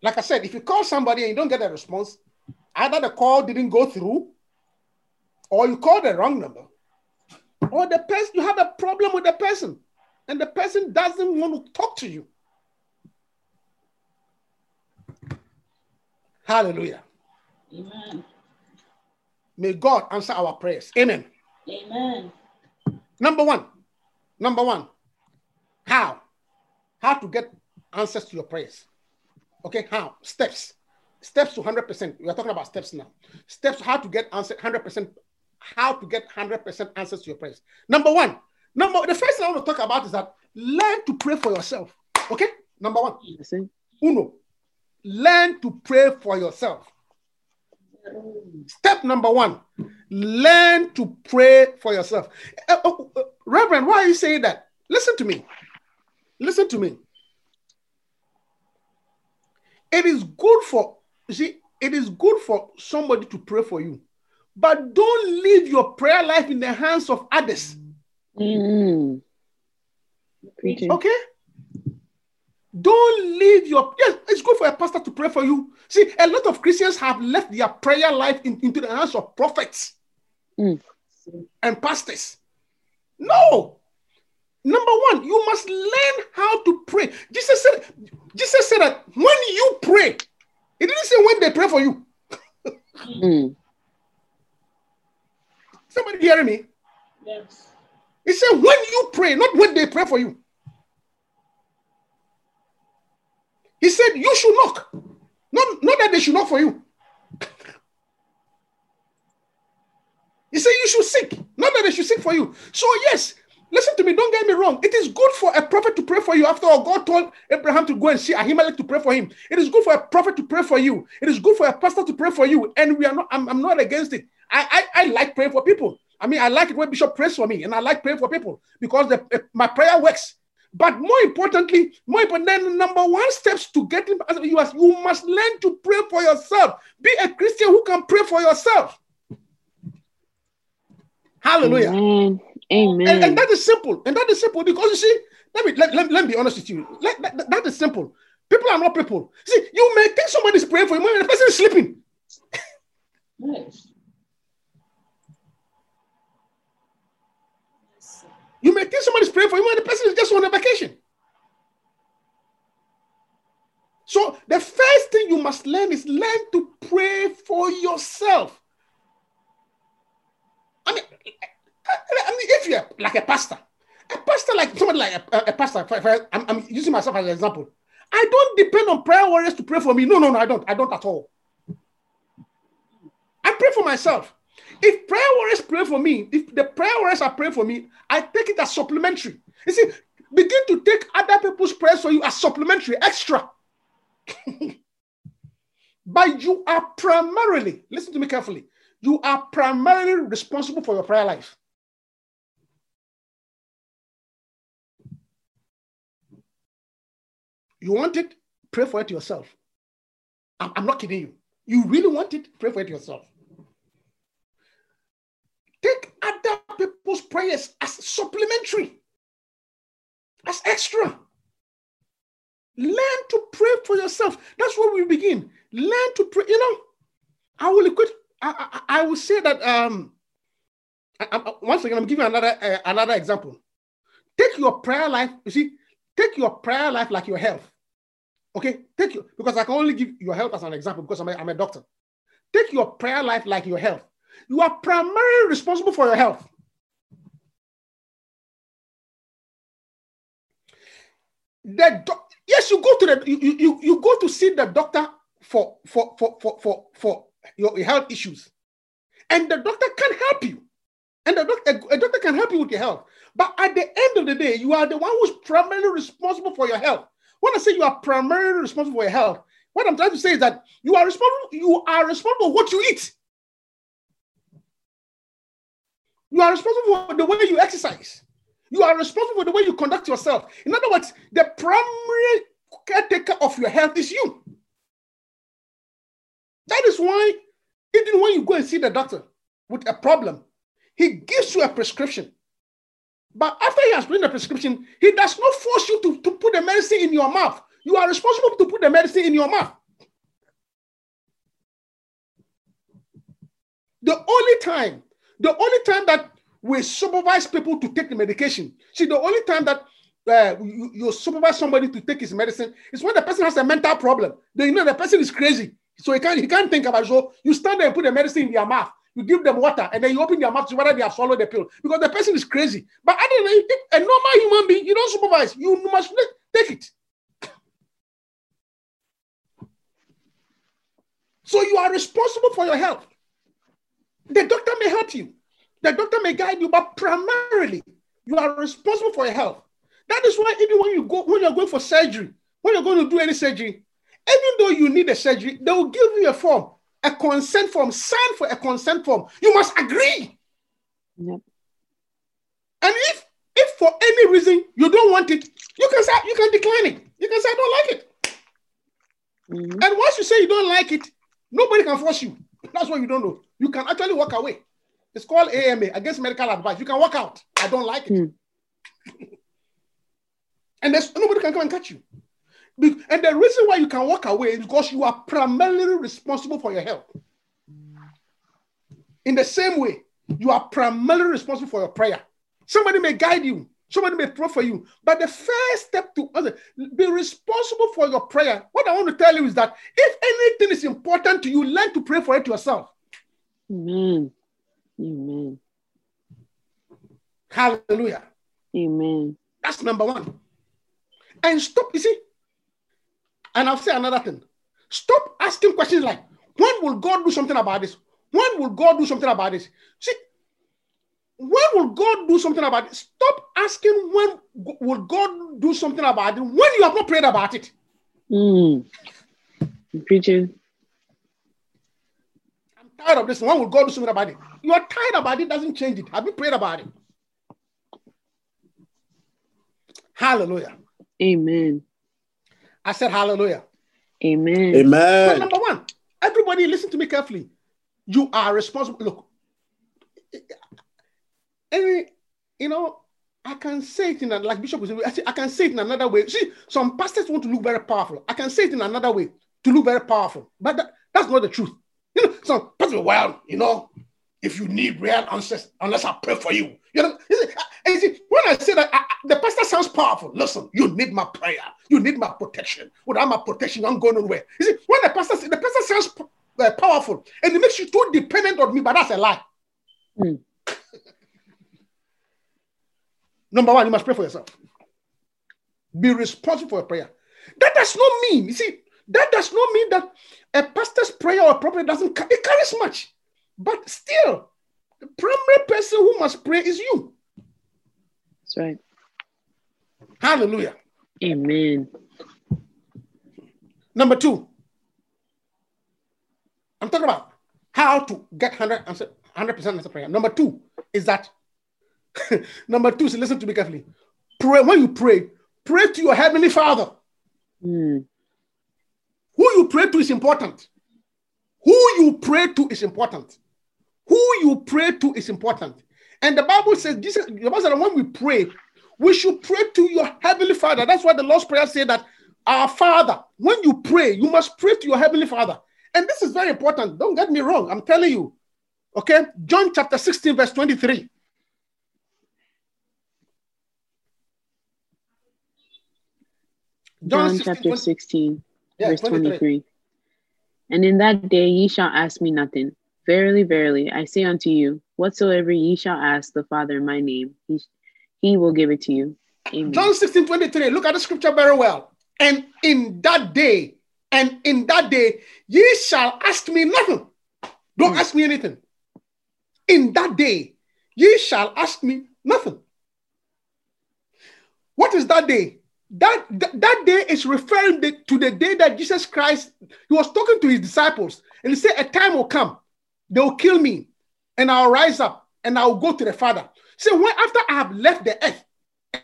Like I said, if you call somebody and you don't get a response, either the call didn't go through, or you called the wrong number, or the person, you have a problem with the person, and the person doesn't want to talk to you. Hallelujah. Amen. May God answer our prayers. Amen. Amen. Number one. Number one. How? How to get answers to your prayers. Okay, how? Steps. Steps to one hundred percent. We are talking about steps now. Steps how to get answer one hundred percent. How to get one hundred percent answers to your prayers. Number one. Number, the first thing I want to talk about is that learn to pray for yourself. Okay? Number one. Uno. Learn to pray for yourself. Step number one. Learn to pray for yourself. Uh, uh, uh, Reverend, why are you saying that? Listen to me. Listen to me. It is good for, you see, it is good for somebody to pray for you, but don't leave your prayer life in the hands of others. Mm. Okay? Don't leave your, yes, it's good for a pastor to pray for you. See, a lot of Christians have left their prayer life in, into the hands of prophets mm. and pastors. No. Number one, you must learn how to pray. Jesus said, Jesus said that when you pray, he didn't say when they pray for you. mm. Somebody hearing me? Yes. He said when you pray, not when they pray for you. He said you should knock. Not, not that they should knock for you. He said you should seek. Not that they should seek for you. So yes, listen to me, don't get me wrong. It is good for a prophet to pray for you. After all, God told Abraham to go and see Ahimelech to pray for him. It is good for a prophet to pray for you. It is good for a pastor to pray for you. And we are not, I'm, I'm not against it. I, I, I like praying for people. I mean, I like it when Bishop prays for me, and I like praying for people because the, my prayer works. But more importantly, more important, number one steps to getting, you must learn to pray for yourself. Be a Christian who can pray for yourself. Hallelujah. Amen. Amen. And, and that is simple. And that is simple because you see, let me let, let, let me be honest with you. Let, that, that is simple. People are not people. See, you may think somebody is praying for you, and the person is sleeping. Yes. You may think somebody's praying for you, and the person is just on a vacation. So the first thing you must learn is learn to pray for yourself. I mean, I, I mean if you're like a pastor, a pastor like somebody like a, a, a pastor, if I, I'm, I'm using myself as an example. I don't depend on prayer warriors to pray for me. No, no, no, I don't. I don't at all. I pray for myself. If prayer warriors pray for me, if the prayer warriors are praying for me, I take it as supplementary. You see, begin to take other people's prayers for you as supplementary, extra. But you are primarily, listen to me carefully, you are primarily responsible for your prayer life. You want it, pray for it yourself. I'm, I'm not kidding you. You really want it, pray for it yourself. Take other people's prayers as supplementary, as extra. Learn to pray for yourself. That's where we begin. Learn to pray. You know, I will equate, I, I, I will say that, um, I, I, once again, I'm giving another, uh, another example. Take your prayer life, you see, take your prayer life like your health. Okay, take your, because I can only give your health as an example because I'm a, I'm a doctor. Take your prayer life like your health. You are primarily responsible for your health. The doc- yes, you go to the you, you, you go to see the doctor for for for for for, for your health issues, and the doctor can help you, and the doctor a doctor can help you with your health. But at the end of the day, you are the one who's primarily responsible for your health. When I say you are primarily responsible for your health, what I'm trying to say is that you are responsible. You are responsible for what you eat. You are responsible for the way you exercise. You are responsible for the way you conduct yourself. In other words, the primary caretaker of your health is you. That is why, even when you go and see the doctor with a problem, he gives you a prescription. But after he has written the prescription, he does not force you to, to put the medicine in your mouth. You are responsible to put the medicine in your mouth. The only time The only time that we supervise people to take the medication, see, the only time that uh, you, you supervise somebody to take his medicine is when the person has a mental problem. Then you know the person is crazy, so he can't he can't think about it. So you stand there and put the medicine in their mouth. You give them water, and then you open their mouth to whether they have swallowed the pill because the person is crazy. But I don't know, if a normal human being, you don't supervise. You must take it. So you are responsible for your health. The doctor may help you. The doctor may guide you, but primarily you are responsible for your health. That is why even when you go, when you're going for surgery, when you're going to do any surgery, even though you need a surgery, they will give you a form, a consent form, sign for a consent form. You must agree. Yep. And if if for any reason you don't want it, you can say you can decline it. You can say I don't like it. Mm-hmm. And once you say you don't like it, nobody can force you. That's what you don't know. You can actually walk away. It's called A M A, Against Medical Advice. You can walk out. I don't like it. Mm. And there's nobody can come and catch you. And the reason why you can walk away is because you are primarily responsible for your health. In the same way, you are primarily responsible for your prayer. Somebody may guide you. Somebody may pray for you. But the first step to be responsible for your prayer, what I want to tell you is that if anything is important to you, learn to pray for it yourself. Amen. Amen. Hallelujah. Amen. That's number one. And stop, you see, and I'll say another thing. Stop asking questions like, when will God do something about this? When will God do something about this? See, when will God do something about it? Stop asking when will God do something about it when you have not prayed about it. Mm. Preaching. I'm tired of this. When will God do something about it? You are tired about it, doesn't change it. Have you prayed about it? Hallelujah. Amen. I said hallelujah. Amen. Amen. So number one, everybody listen to me carefully. You are responsible. Look, any, you know, I can say it in another, like Bishop was saying, I, say, I can say it in another way. See, some pastors want to look very powerful. I can say it in another way to look very powerful, but that, that's not the truth. You know, some pastors, well, you know, if you need real answers, unless I pray for you, you know. You see, I, you see, when I say that, I, I, the pastor sounds powerful. Listen, you need my prayer. You need my protection. Without my protection, I'm going nowhere. You see, when the pastor, the pastor sounds uh, powerful, and it makes you too dependent on me, but that's a lie. Mm. Number one, you must pray for yourself. Be responsible for your prayer. That does not mean, you see, that does not mean that a pastor's prayer or a prophet doesn't, it carries much. But still, the primary person who must pray is you. That's right. Hallelujah. Amen. Number two, I'm talking about how to get one hundred percent answer prayer. Number two is that, number two, so listen to me carefully. Pray, when you pray, pray to your Heavenly Father. Mm. Who you pray to is important. Who you pray to is important. Who you pray to is important. And the Bible says, Jesus, the Bible says that when we pray, we should pray to your Heavenly Father. That's why the Lord's Prayer says that our Father, when you pray, you must pray to your Heavenly Father. And this is very important. Don't get me wrong. I'm telling you. Okay? John chapter sixteen, verse twenty-three. John, John chapter sixteen, yeah, verse twenty-three. And in that day ye shall ask me nothing. Verily, verily, I say unto you, whatsoever ye shall ask the Father in my name, he, he will give it to you. Amen. John sixteen, twenty-three. Look at the scripture very well. And in that day, and in that day, ye shall ask me nothing. Don't mm. ask me anything. In that day, ye shall ask me nothing. What is that day? That, that, that day is referring the, to the day that Jesus Christ, he was talking to his disciples, and he said, a time will come, they will kill me, and I'll rise up, and I'll go to the Father. So when, after I have left the earth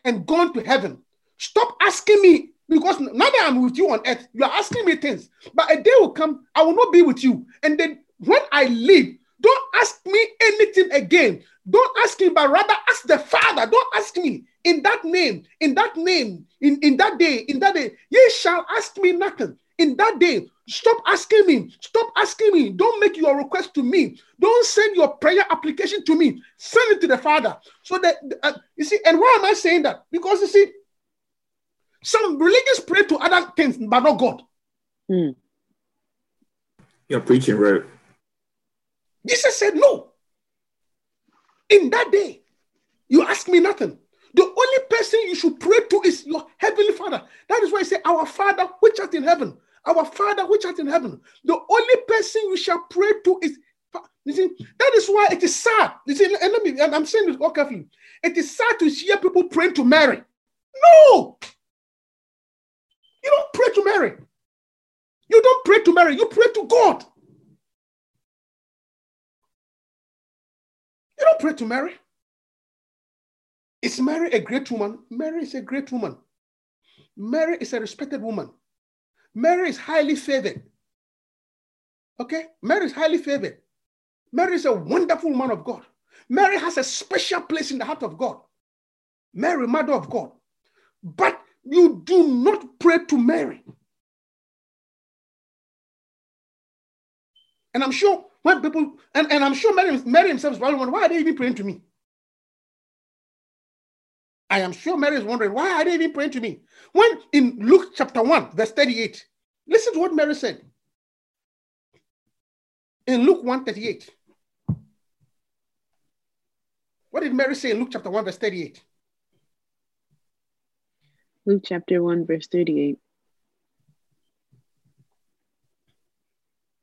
and gone to heaven, stop asking me, because now that I'm with you on earth, you're asking me things, but a day will come, I will not be with you. And then when I leave, don't ask me anything again. Don't ask him, but rather ask the Father. Don't ask me. In that name, in that name, in, in that day, in that day, ye shall ask me nothing. In that day, stop asking me. Stop asking me. Don't make your request to me. Don't send your prayer application to me. Send it to the Father. So that, uh, you see, and why am I saying that? Because, you see, some religious pray to other things, but not God. Mm. You're preaching, right? Jesus said, no. In that day, you ask me nothing. The only person you should pray to is your Heavenly Father. That is why I say, our Father which art in heaven. Our Father which art in heaven. The only person you shall pray to is, you see, that is why it is sad. You see, and let me, and I'm saying this all carefully. It is sad to hear people praying to Mary. No! You don't pray to Mary. You don't pray to Mary. You pray to God. You don't pray to Mary. Is Mary a great woman? Mary is a great woman. Mary is a respected woman. Mary is highly favored. Okay? Mary is highly favored. Mary is a wonderful woman of God. Mary has a special place in the heart of God. Mary, mother of God. But you do not pray to Mary. And I'm sure when people, and, and I'm sure Mary, Mary himself is wondering, why are they even praying to me? I am sure Mary is wondering, why are they even praying to me? When in Luke chapter one, verse thirty-eight, listen to what Mary said. In Luke one, thirty-eight. What did Mary say in Luke chapter one, verse thirty-eight? Luke chapter one, verse thirty-eight.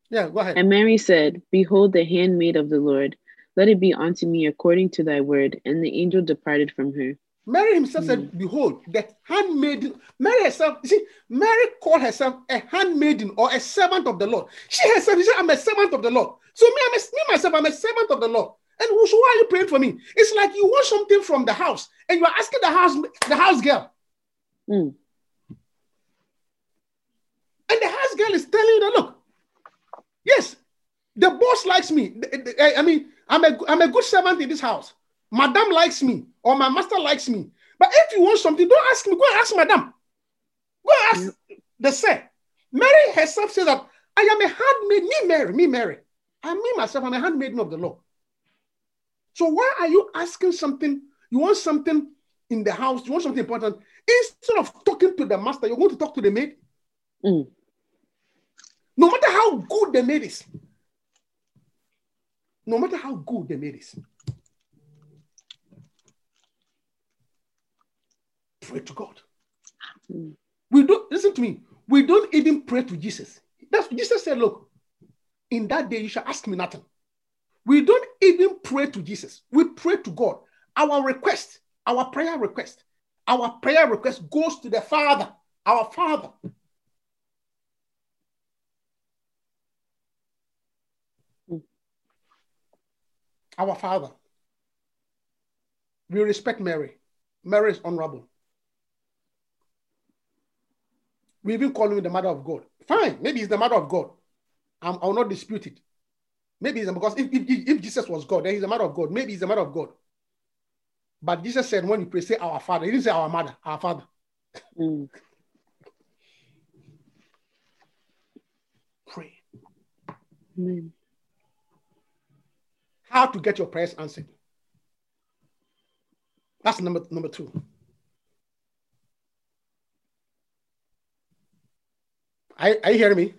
Yeah, go ahead. And Mary said, behold, the handmaid of the Lord, let it be unto me according to thy word. And the angel departed from her. Mary himself mm. said, behold, the handmaiden. Mary herself, you see, Mary called herself a handmaiden or a servant of the Lord. She herself, she said, I'm a servant of the Lord. So me, I'm a, me myself, I'm a servant of the Lord. And so why are you praying for me? It's like you want something from the house and you're asking the house, the house girl. Mm. And the house girl is telling you that, look, yes, the boss likes me. I mean, I'm a, I'm a good servant in this house. Madam likes me, or my master likes me. But if you want something, don't ask me. Go and ask Madam. Go and ask mm. the sir. Mary herself says that I am a handmaid. Me, Mary. Me, Mary. I mean myself, I'm a handmaiden of the Lord. So why are you asking something? You want something in the house. You want something important. Instead of talking to the master, you're going to talk to the maid. Mm. No matter how good the maid is. No matter how good the maid is. Pray to God. Mm. We don't, listen to me. We don't even pray to Jesus. That's, Jesus said, look, in that day you shall ask me nothing. We don't even pray to Jesus. We pray to God. Our request, our prayer request, our prayer request goes to the Father, our Father. Our Father. We respect Mary. Mary is honorable. We even call him the mother of God. Fine, maybe he's the mother of God. I'm, I will not dispute it. Maybe he's because if, if, if Jesus was God, then he's a mother of God. Maybe he's a mother of God. But Jesus said, when you pray, say our Father. He didn't say our mother, our Father. Mm. Pray. Mm. How to get your prayers answered. That's number, number two. Are, are you hearing me?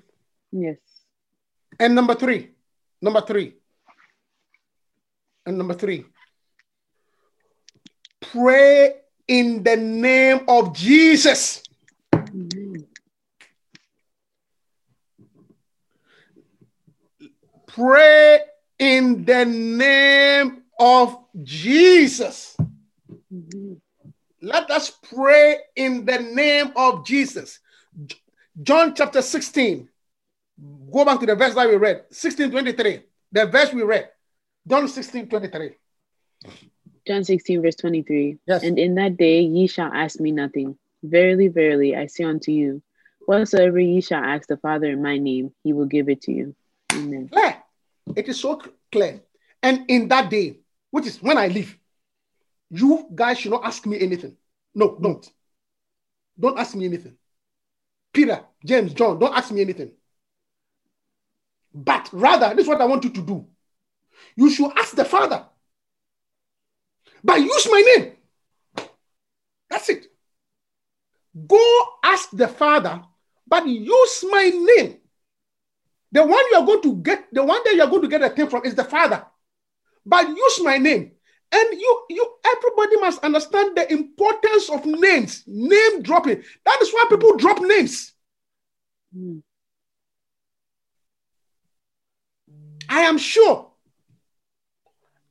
Yes. And number three. Number three. And number three. Pray in the name of Jesus. Mm-hmm. Pray in the name of Jesus. Mm-hmm. Let us pray in the name of Jesus. John chapter sixteen. Go back to the verse that we read, sixteen twenty-three. The verse we read, John sixteen twenty-three. John sixteen, verse twenty-three. Yes. And in that day ye shall ask me nothing. Verily, verily, I say unto you, whatsoever ye shall ask the Father in my name, he will give it to you. Amen. Clear. It is so clear. And in that day, which is when I leave, you guys should not ask me anything. No, don't. Don't ask me anything. Peter, James, John, don't ask me anything. But rather, this is what I want you to do. You should ask the Father. But use my name. That's it. Go ask the Father, but use my name. The one you are going to get, the one that you are going to get a thing from is the Father. But use my name. And you, you, everybody must understand the importance of names, name dropping. That is why people drop names. Mm. I am sure,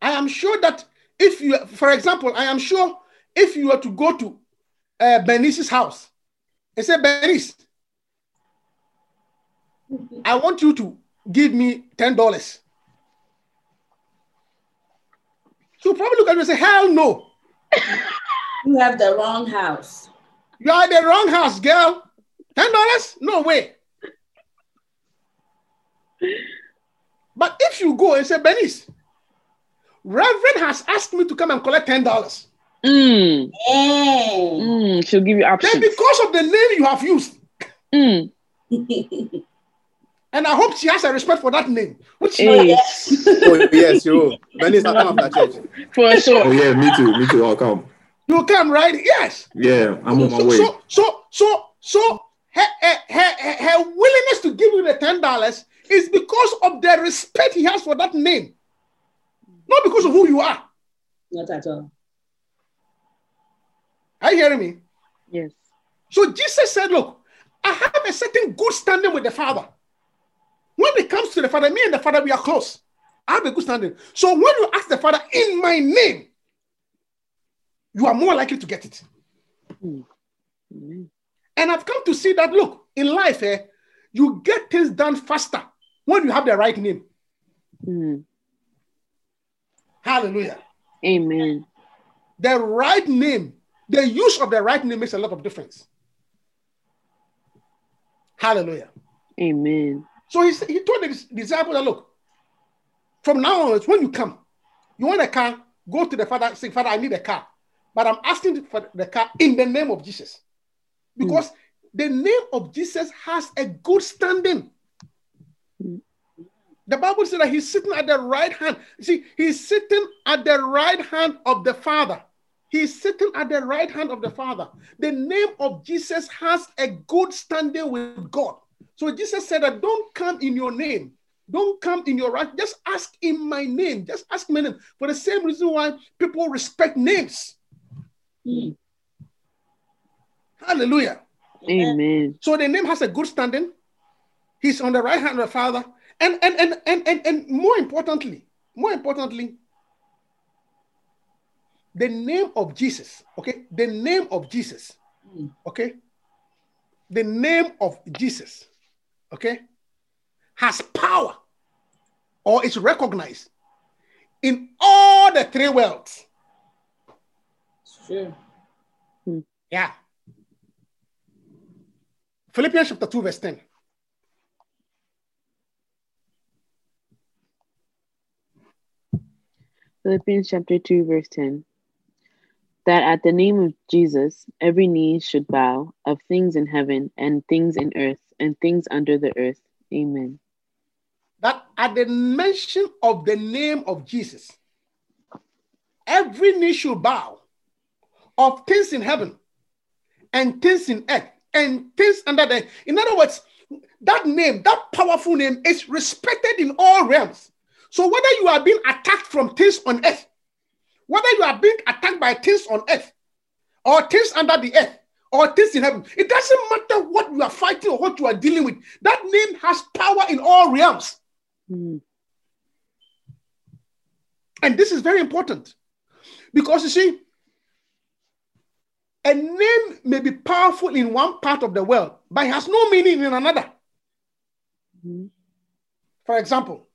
I am sure that if you, for example, I am sure if you were to go to uh, Bernice's house and say, Bernice, I want you to give me ten dollars. She'll probably look at you and say, hell no. You have the wrong house. You are the wrong house, girl. ten dollars? No way. But if you go and say, Bernice, Reverend has asked me to come and collect ten dollars. Mm. Oh. Mm, she'll give you options. Then because of the name you have used. Mm. And I hope she has a respect for that name. Which hey. Name? Yes. Oh, yes, you. Bernice, I'll come after church. For sure. Oh, yeah, me too. Me too. I'll come. You'll come, right? Yes. Yeah, I'm so, on my so, way. So, so, so, so her, her, her, her willingness to give you the ten dollars is because of the respect he has for that name. Not because of who you are. Not at all. Are you hearing me? Yes. So Jesus said, look, I have a certain good standing with the Father. When it comes to the Father, me and the Father, we are close. I have a good standing. So when you ask the Father in my name, you are more likely to get it. Mm-hmm. And I've come to see that, look, in life, eh, you get things done faster when you have the right name. Mm. Hallelujah. Amen. The right name The use of the right name makes a lot of difference. Hallelujah. Amen. So he, he told the disciples, look, from now on, when you come, you want a car, go to the Father, say, Father, I need a car. But I'm asking for the car in the name of Jesus. Because mm. the name of Jesus has a good standing. Mm. The Bible says that he's sitting at the right hand. See, he's sitting at the right hand of the Father. He's sitting at the right hand of the Father. The name of Jesus has a good standing with God. So Jesus said that don't come in your name. Don't come in your right. Just ask in my name. Just ask my name. For the same reason why people respect names. Mm. Hallelujah. Amen. So the name has a good standing. He's on the right hand of the Father. And and and and and, and more importantly, more importantly, the name of Jesus, okay? The name of Jesus, okay? The name of Jesus, okay? Has power, or is recognized in all the three worlds. Sure. Yeah. Philippians chapter two, verse ten. Philippians chapter two, verse ten. That at the name of Jesus, every knee should bow, of things in heaven and things in earth and things under the earth. Amen. That at the mention of the name of Jesus, every knee should bow, of things in heaven and things in earth and things under the earth. In other words, that name, that powerful name, is respected in all realms. So whether you are being attacked from things on earth, whether you are being attacked by things on earth, or things under the earth, or things in heaven, it doesn't matter what you are fighting or what you are dealing with. That name has power in all realms. Mm. And this is very important. Because you see, a name may be powerful in one part of the world, but it has no meaning in another. Mm. For example,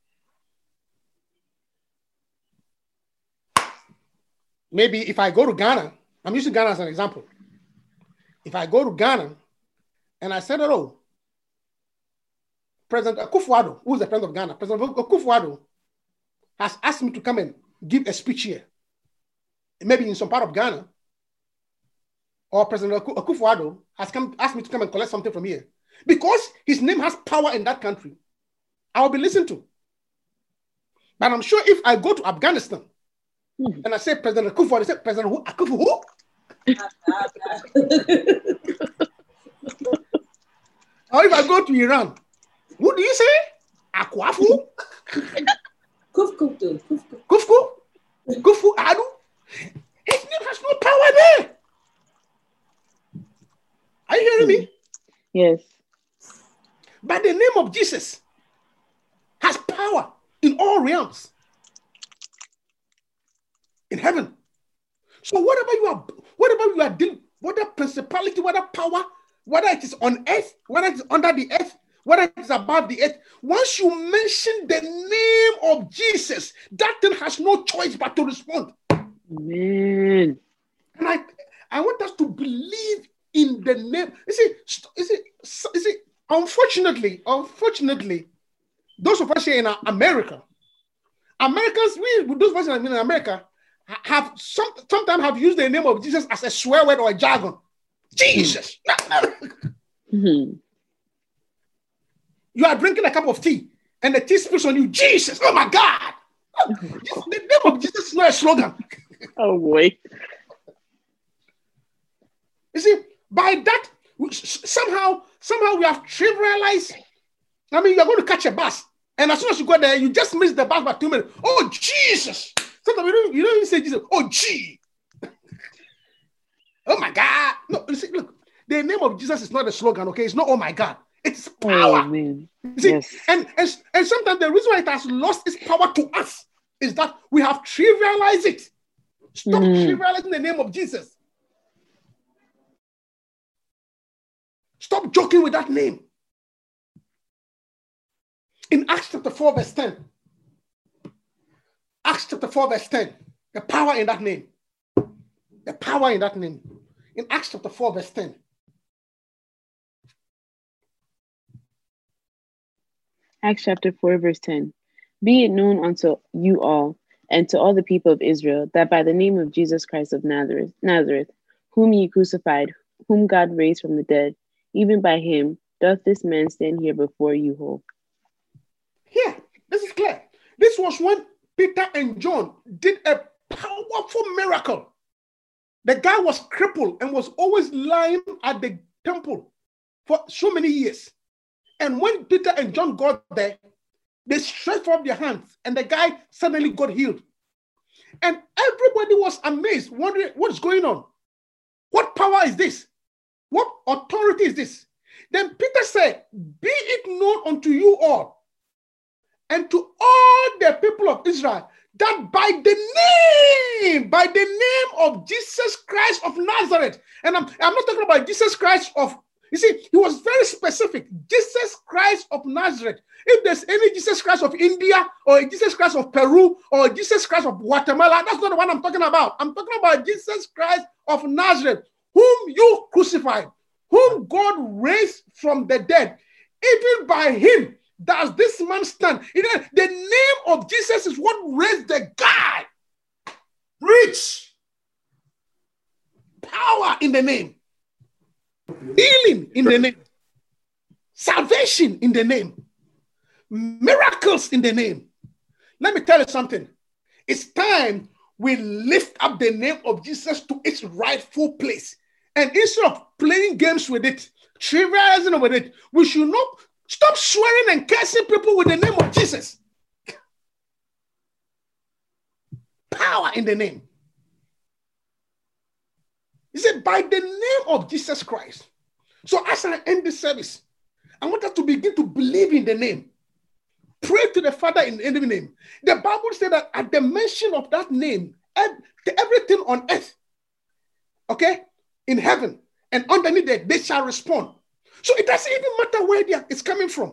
maybe if I go to Ghana, I'm using Ghana as an example. If I go to Ghana and I said, oh, President Akufo-Addo, who's the president of Ghana, President Akufo-Addo has asked me to come and give a speech here, maybe in some part of Ghana, or President Akufo-Addo has come, asked me to come and collect something from here. Because his name has power in that country, I will be listened to. But I'm sure if I go to Afghanistan, mm-hmm. and I say President Akufo, they say President who? Akufo who? Or if I go to Iran, what do you say? Akuafu? Kufku. Kufku? Kufu Adu? His name has no power there. Are you hearing mm-hmm. me? Yes. But the name of Jesus has power in all realms. In heaven. So whatever you are, whatever you are dealing, whether principality, whether power, whether it is on earth, whether it is under the earth, whether it is above the earth, once you mention the name of Jesus, that thing has no choice but to respond. Amen. And I, I want us to believe in the name. You see, you see, you see, unfortunately, unfortunately, those of us here in America, Americans, we, those of us in America, have some sometimes have used the name of Jesus as a swear word or a jargon. Jesus. Mm-hmm. You are drinking a cup of tea and the tea spills on you. Jesus. Oh my God. Oh, the name of Jesus is not a slogan. Oh boy. You see, by that, somehow, somehow we have trivialized. I mean, you're going to catch a bus, and as soon as you go there, you just miss the bus by two minutes. Oh, Jesus. You don't, you don't even say Jesus. Oh, gee. Oh, my God. No, you see, look, the name of Jesus is not a slogan, okay? It's not, oh, my God. It's power. Oh, you see? Yes. And, and, and sometimes the reason why it has lost its power to us is that we have trivialized it. Stop mm. trivializing the name of Jesus. Stop joking with that name. In Acts chapter four, verse ten, Acts chapter four, verse ten. The power in that name. The power in that name. in Acts chapter four, verse ten. Acts chapter four, verse ten. Be it known unto you all, and to all the people of Israel, that by the name of Jesus Christ of Nazareth, Nazareth, whom ye crucified, whom God raised from the dead, even by him doth this man stand here before you whole. Here, this is clear. This was when Peter and John did a powerful miracle. The guy was crippled and was always lying at the temple for so many years. And when Peter and John got there, they stretched up their hands and the guy suddenly got healed. And everybody was amazed, wondering what's going on. What power is this? What authority is this? Then Peter said, be it known unto you all and to all the people of Israel that by the name, by the name of Jesus Christ of Nazareth, and I'm, I'm not talking about Jesus Christ of, you see, he was very specific, Jesus Christ of Nazareth. If there's any Jesus Christ of India or Jesus Christ of Peru or Jesus Christ of Guatemala, that's not the one I'm talking about. I'm talking about Jesus Christ of Nazareth, whom you crucified, whom God raised from the dead. Even by him does this man stand. The name of Jesus is what raised the guy. Preach. Power in the name. Healing in the name. Salvation in the name. Miracles in the name. Let me tell you something. It's time we lift up the name of Jesus to its rightful place. And instead of playing games with it, trivializing with it, we should not stop swearing and cursing people with the name of Jesus. Power in the name. He said, by the name of Jesus Christ. So as I end this service, I want us to begin to believe in the name. Pray to the Father in the name. The Bible said that at the mention of that name, everything on earth, okay, in heaven and underneath that, they shall respond. So it doesn't even matter where they are, it's coming from.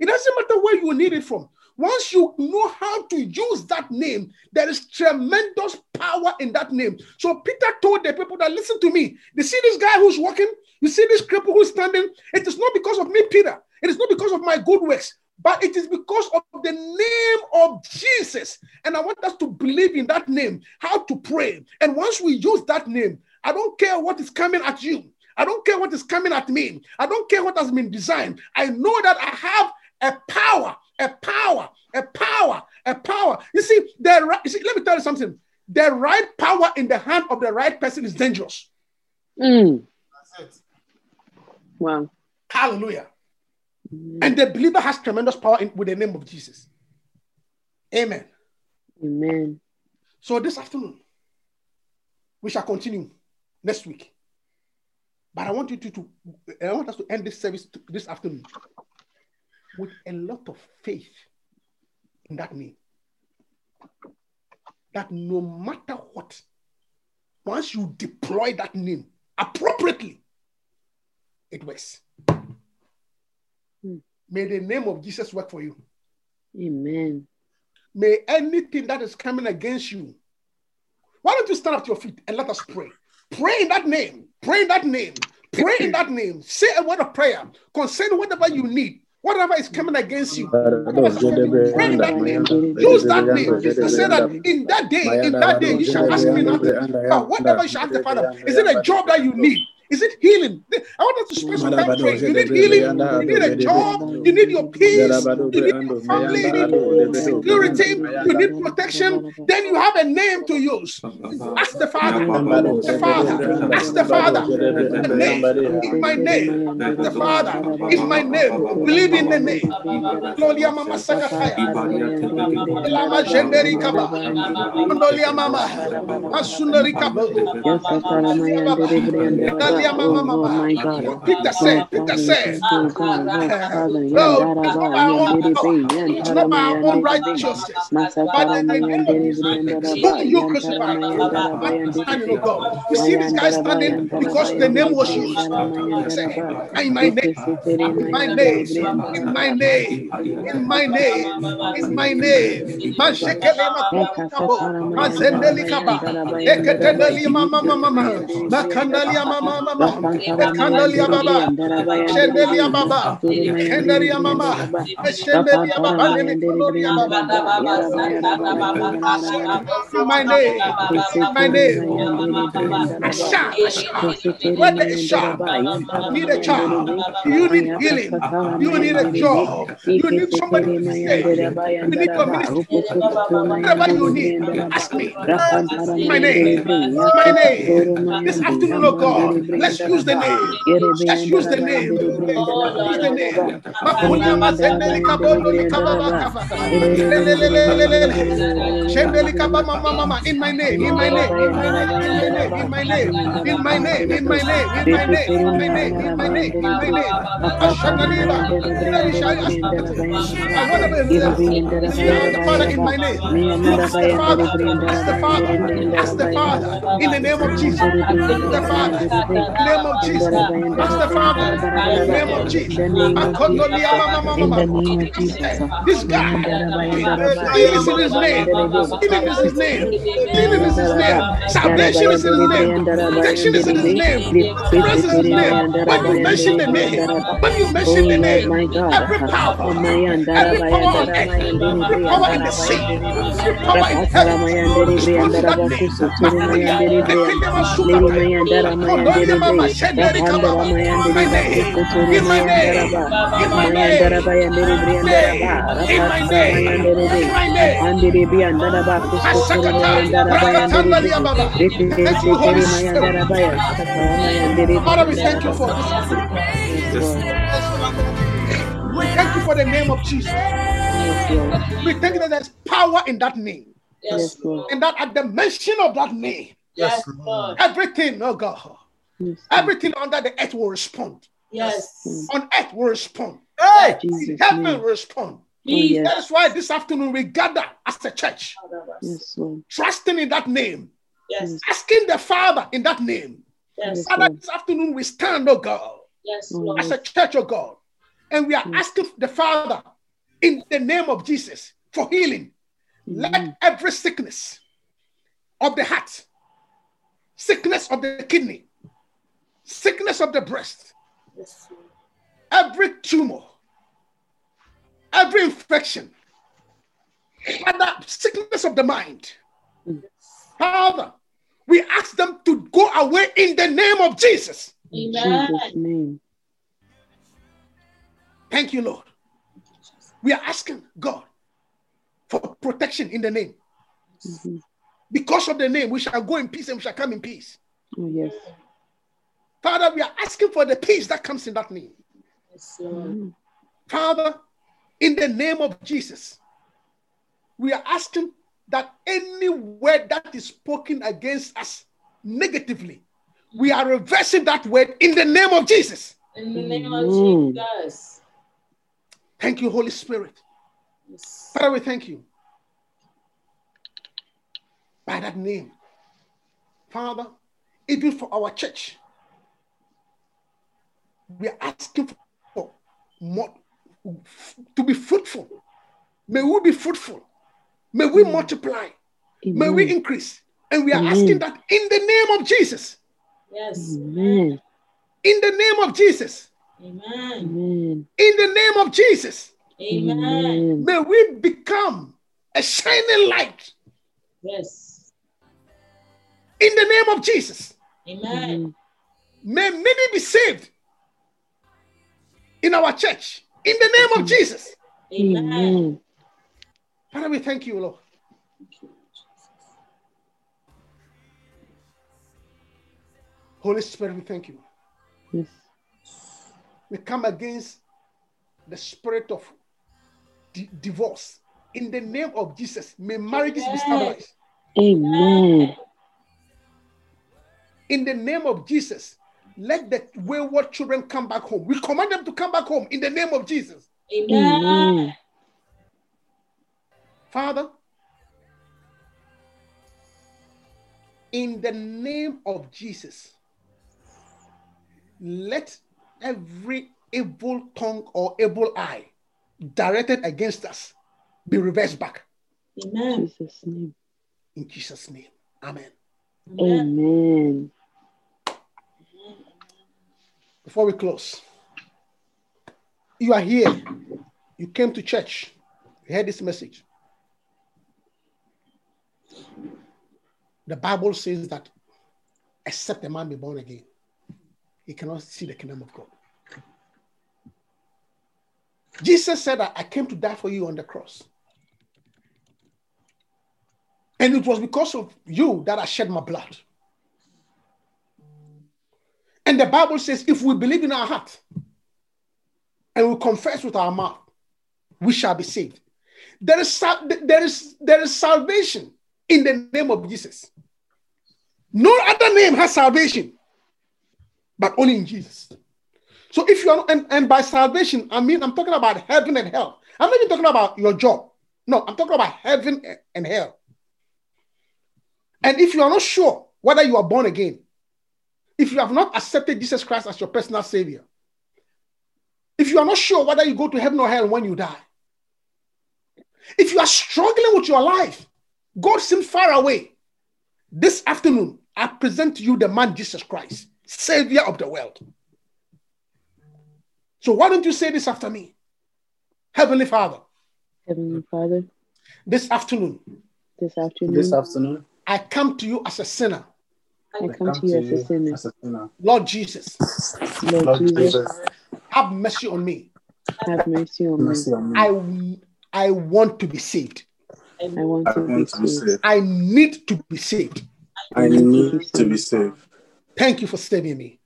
It doesn't matter where you need it from. Once you know how to use that name, there is tremendous power in that name. So Peter told the people that, listen to me. You see this guy who's walking? You see this cripple who's standing? It is not because of me, Peter. It is not because of my good works. But it is because of the name of Jesus. And I want us to believe in that name, how to pray. And once we use that name, I don't care what is coming at you. I don't care what is coming at me. I don't care what has been designed. I know that I have a power, a power, a power, a power. You see, the right, you see, let me tell you something. The right power in the hand of the right person is dangerous. Mm. That's it. Wow. Hallelujah. And the believer has tremendous power in, with the name of Jesus. Amen. Amen. So this afternoon, we shall continue next week. But I want you to, to I want us to end this service to, this afternoon with a lot of faith in that name. That no matter what, once you deploy that name appropriately, it works. May the name of Jesus work for you. Amen. May anything that is coming against you, why don't you stand up to your feet and let us pray? Pray in that name. Pray in that name. Pray in that name. Say a word of prayer. Concerning whatever you need. Whatever is coming against you, pray in that name. Use that name. He said that in that day, in that day, you shall ask me nothing. But whatever you shall ask the Father, is it a job that you need? Is it healing? I want us to spend some time praying. You need healing, you need a job, you need your peace, you need your family, you need security, you need protection. Then you have a name to use. Ask the Father, the Father, ask the Father, the name, in my name, the Father, in my name, believe in the name. Gloria Mama Sakataya, Lama Genderi Kaba, Gloria Mama, Masunari Kaba, Peter said, Peter said, it's not my own righteousness, but in the name of Jesus, who do you crucify? You see this guy standing because the name was used. In my name, in my name, in my name, in my name, in my name. My name, my name. When there is shop, you need a child, you need healing, you need a job, you need somebody to stay, you need community, whatever you need, ask me. My name, my name. This afternoon, oh God, let's use the name, let's use the name, use the name. In my name, in my name, in my name, in my name, in my name, in my name, in my name, in my name, in my name. I want to see the Father in my name. Ask the Father, ask the Father, ask the Father in the name of Jesus. The Father, name of Jesus. Ask the Father, name of Jesus. This guy, it is in his name. Healing is his name. Healing is his name. Salvation is in his name. Protection is in his name. Praise is his name. When you mention the name, when you mention the name, every power, every power, every power in the sea, every power in heaven, responds to that name. Thank you for this. We thank you for the name of Jesus. We thank you that there's power in that name. Yes, Lord. And that at the mention of that name, yes, Lord, everything, oh God, yes, everything under the earth will respond. Yes. On earth will respond. Hey, Jesus, heaven will respond. Oh, yes. That is why this afternoon we gather as the church, yes, Lord, trusting in that name, yes, asking the Father in that name. Yes, Father, Lord, this afternoon we stand, oh God, yes, Lord, as a church, oh God, and we are yes, asking the Father in the name of Jesus for healing. Mm-hmm. Let every sickness of the heart, sickness of the kidney, sickness of the breast, yes, every tumor, every infection, Father, sickness of the mind, yes, Father, we ask them to go away in the name of Jesus. Amen. In Jesus' name. Thank you, Lord. We are asking God for protection in the name. Mm-hmm. Because of the name, we shall go in peace and we shall come in peace. Oh, yes. Father, we are asking for the peace that comes in that name. Yes, Lord. Father, in the name of Jesus, we are asking that any word that is spoken against us negatively, we are reversing that word in the name of Jesus. In the name of mm. Jesus. Thank you, Holy Spirit. Yes. Father, we thank you. By that name, Father, even for our church, we are asking for more, to be fruitful. May we be fruitful. May we Amen. multiply. Amen. May we increase. And we are Amen. asking that in the name of Jesus. Yes. Amen. In the name of Jesus. Amen. In the name of Jesus. Amen. May we become a shining light. Yes. In the name of Jesus. Amen. May many be saved in our church. In the name of Jesus. Amen. Amen. Father, we thank you, Lord. Thank you, Jesus. Holy Spirit, we thank you. Yes. We come against the spirit of d- divorce. In the name of Jesus, may marriages Amen. be stabilized. Amen. In the name of Jesus, Let the wayward children come back home. We command them to come back home in the name of Jesus. Amen. Amen. Father, in the name of Jesus, let every evil tongue or evil eye directed against us be reversed back. Amen. In Jesus' name. In Jesus' name. Amen. Amen. Amen. Before we close, you are here. You came to church. You heard this message. The Bible says that except a man be born again, he cannot see the kingdom of God. Jesus said that I came to die for you on the cross. And it was because of you that I shed my blood. And the Bible says, if we believe in our heart and we confess with our mouth, we shall be saved. There is, there is, there is salvation in the name of Jesus. No other name has salvation, but only in Jesus. So if you are, and, and by salvation, I mean, I'm talking about heaven and hell. I'm not even talking about your job. No, I'm talking about heaven and hell. And if you are not sure whether you are born again, if you have not accepted Jesus Christ as your personal savior, if you are not sure whether you go to heaven or hell when you die, if you are struggling with your life, God seems far away, this afternoon, I present to you the man Jesus Christ, savior of the world. So why don't you say this after me? Heavenly Father. Heavenly Father. This afternoon. This afternoon. This afternoon. I come to you as a sinner. I come to you as a sinner. As a sinner. Lord Jesus. Lord, Lord Jesus. Jesus. Have mercy on me. Have mercy on mercy me. On me. I, I want to be saved. I want, I to, want be to be saved. I need to be saved. I need, I need to, be saved. to be saved. Thank you for saving me.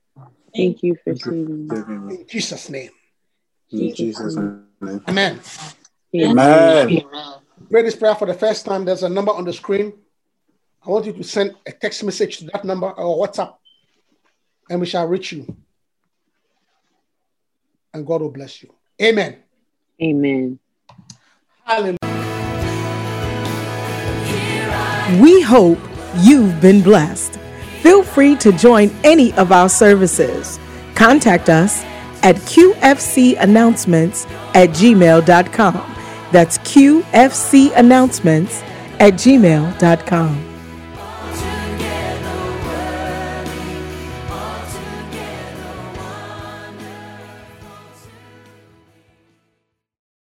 Thank you for Thank saving me. me. In Jesus' name. In Jesus' name. Amen. Amen. Pray this prayer for the first time. There's a number on the screen. I want you to send a text message to that number or WhatsApp, and we shall reach you. And God will bless you. Amen. Amen. Hallelujah. We hope you've been blessed. Feel free to join any of our services. Contact us at Q F C announcements at gmail dot com. That's Q F C announcements at gmail dot com.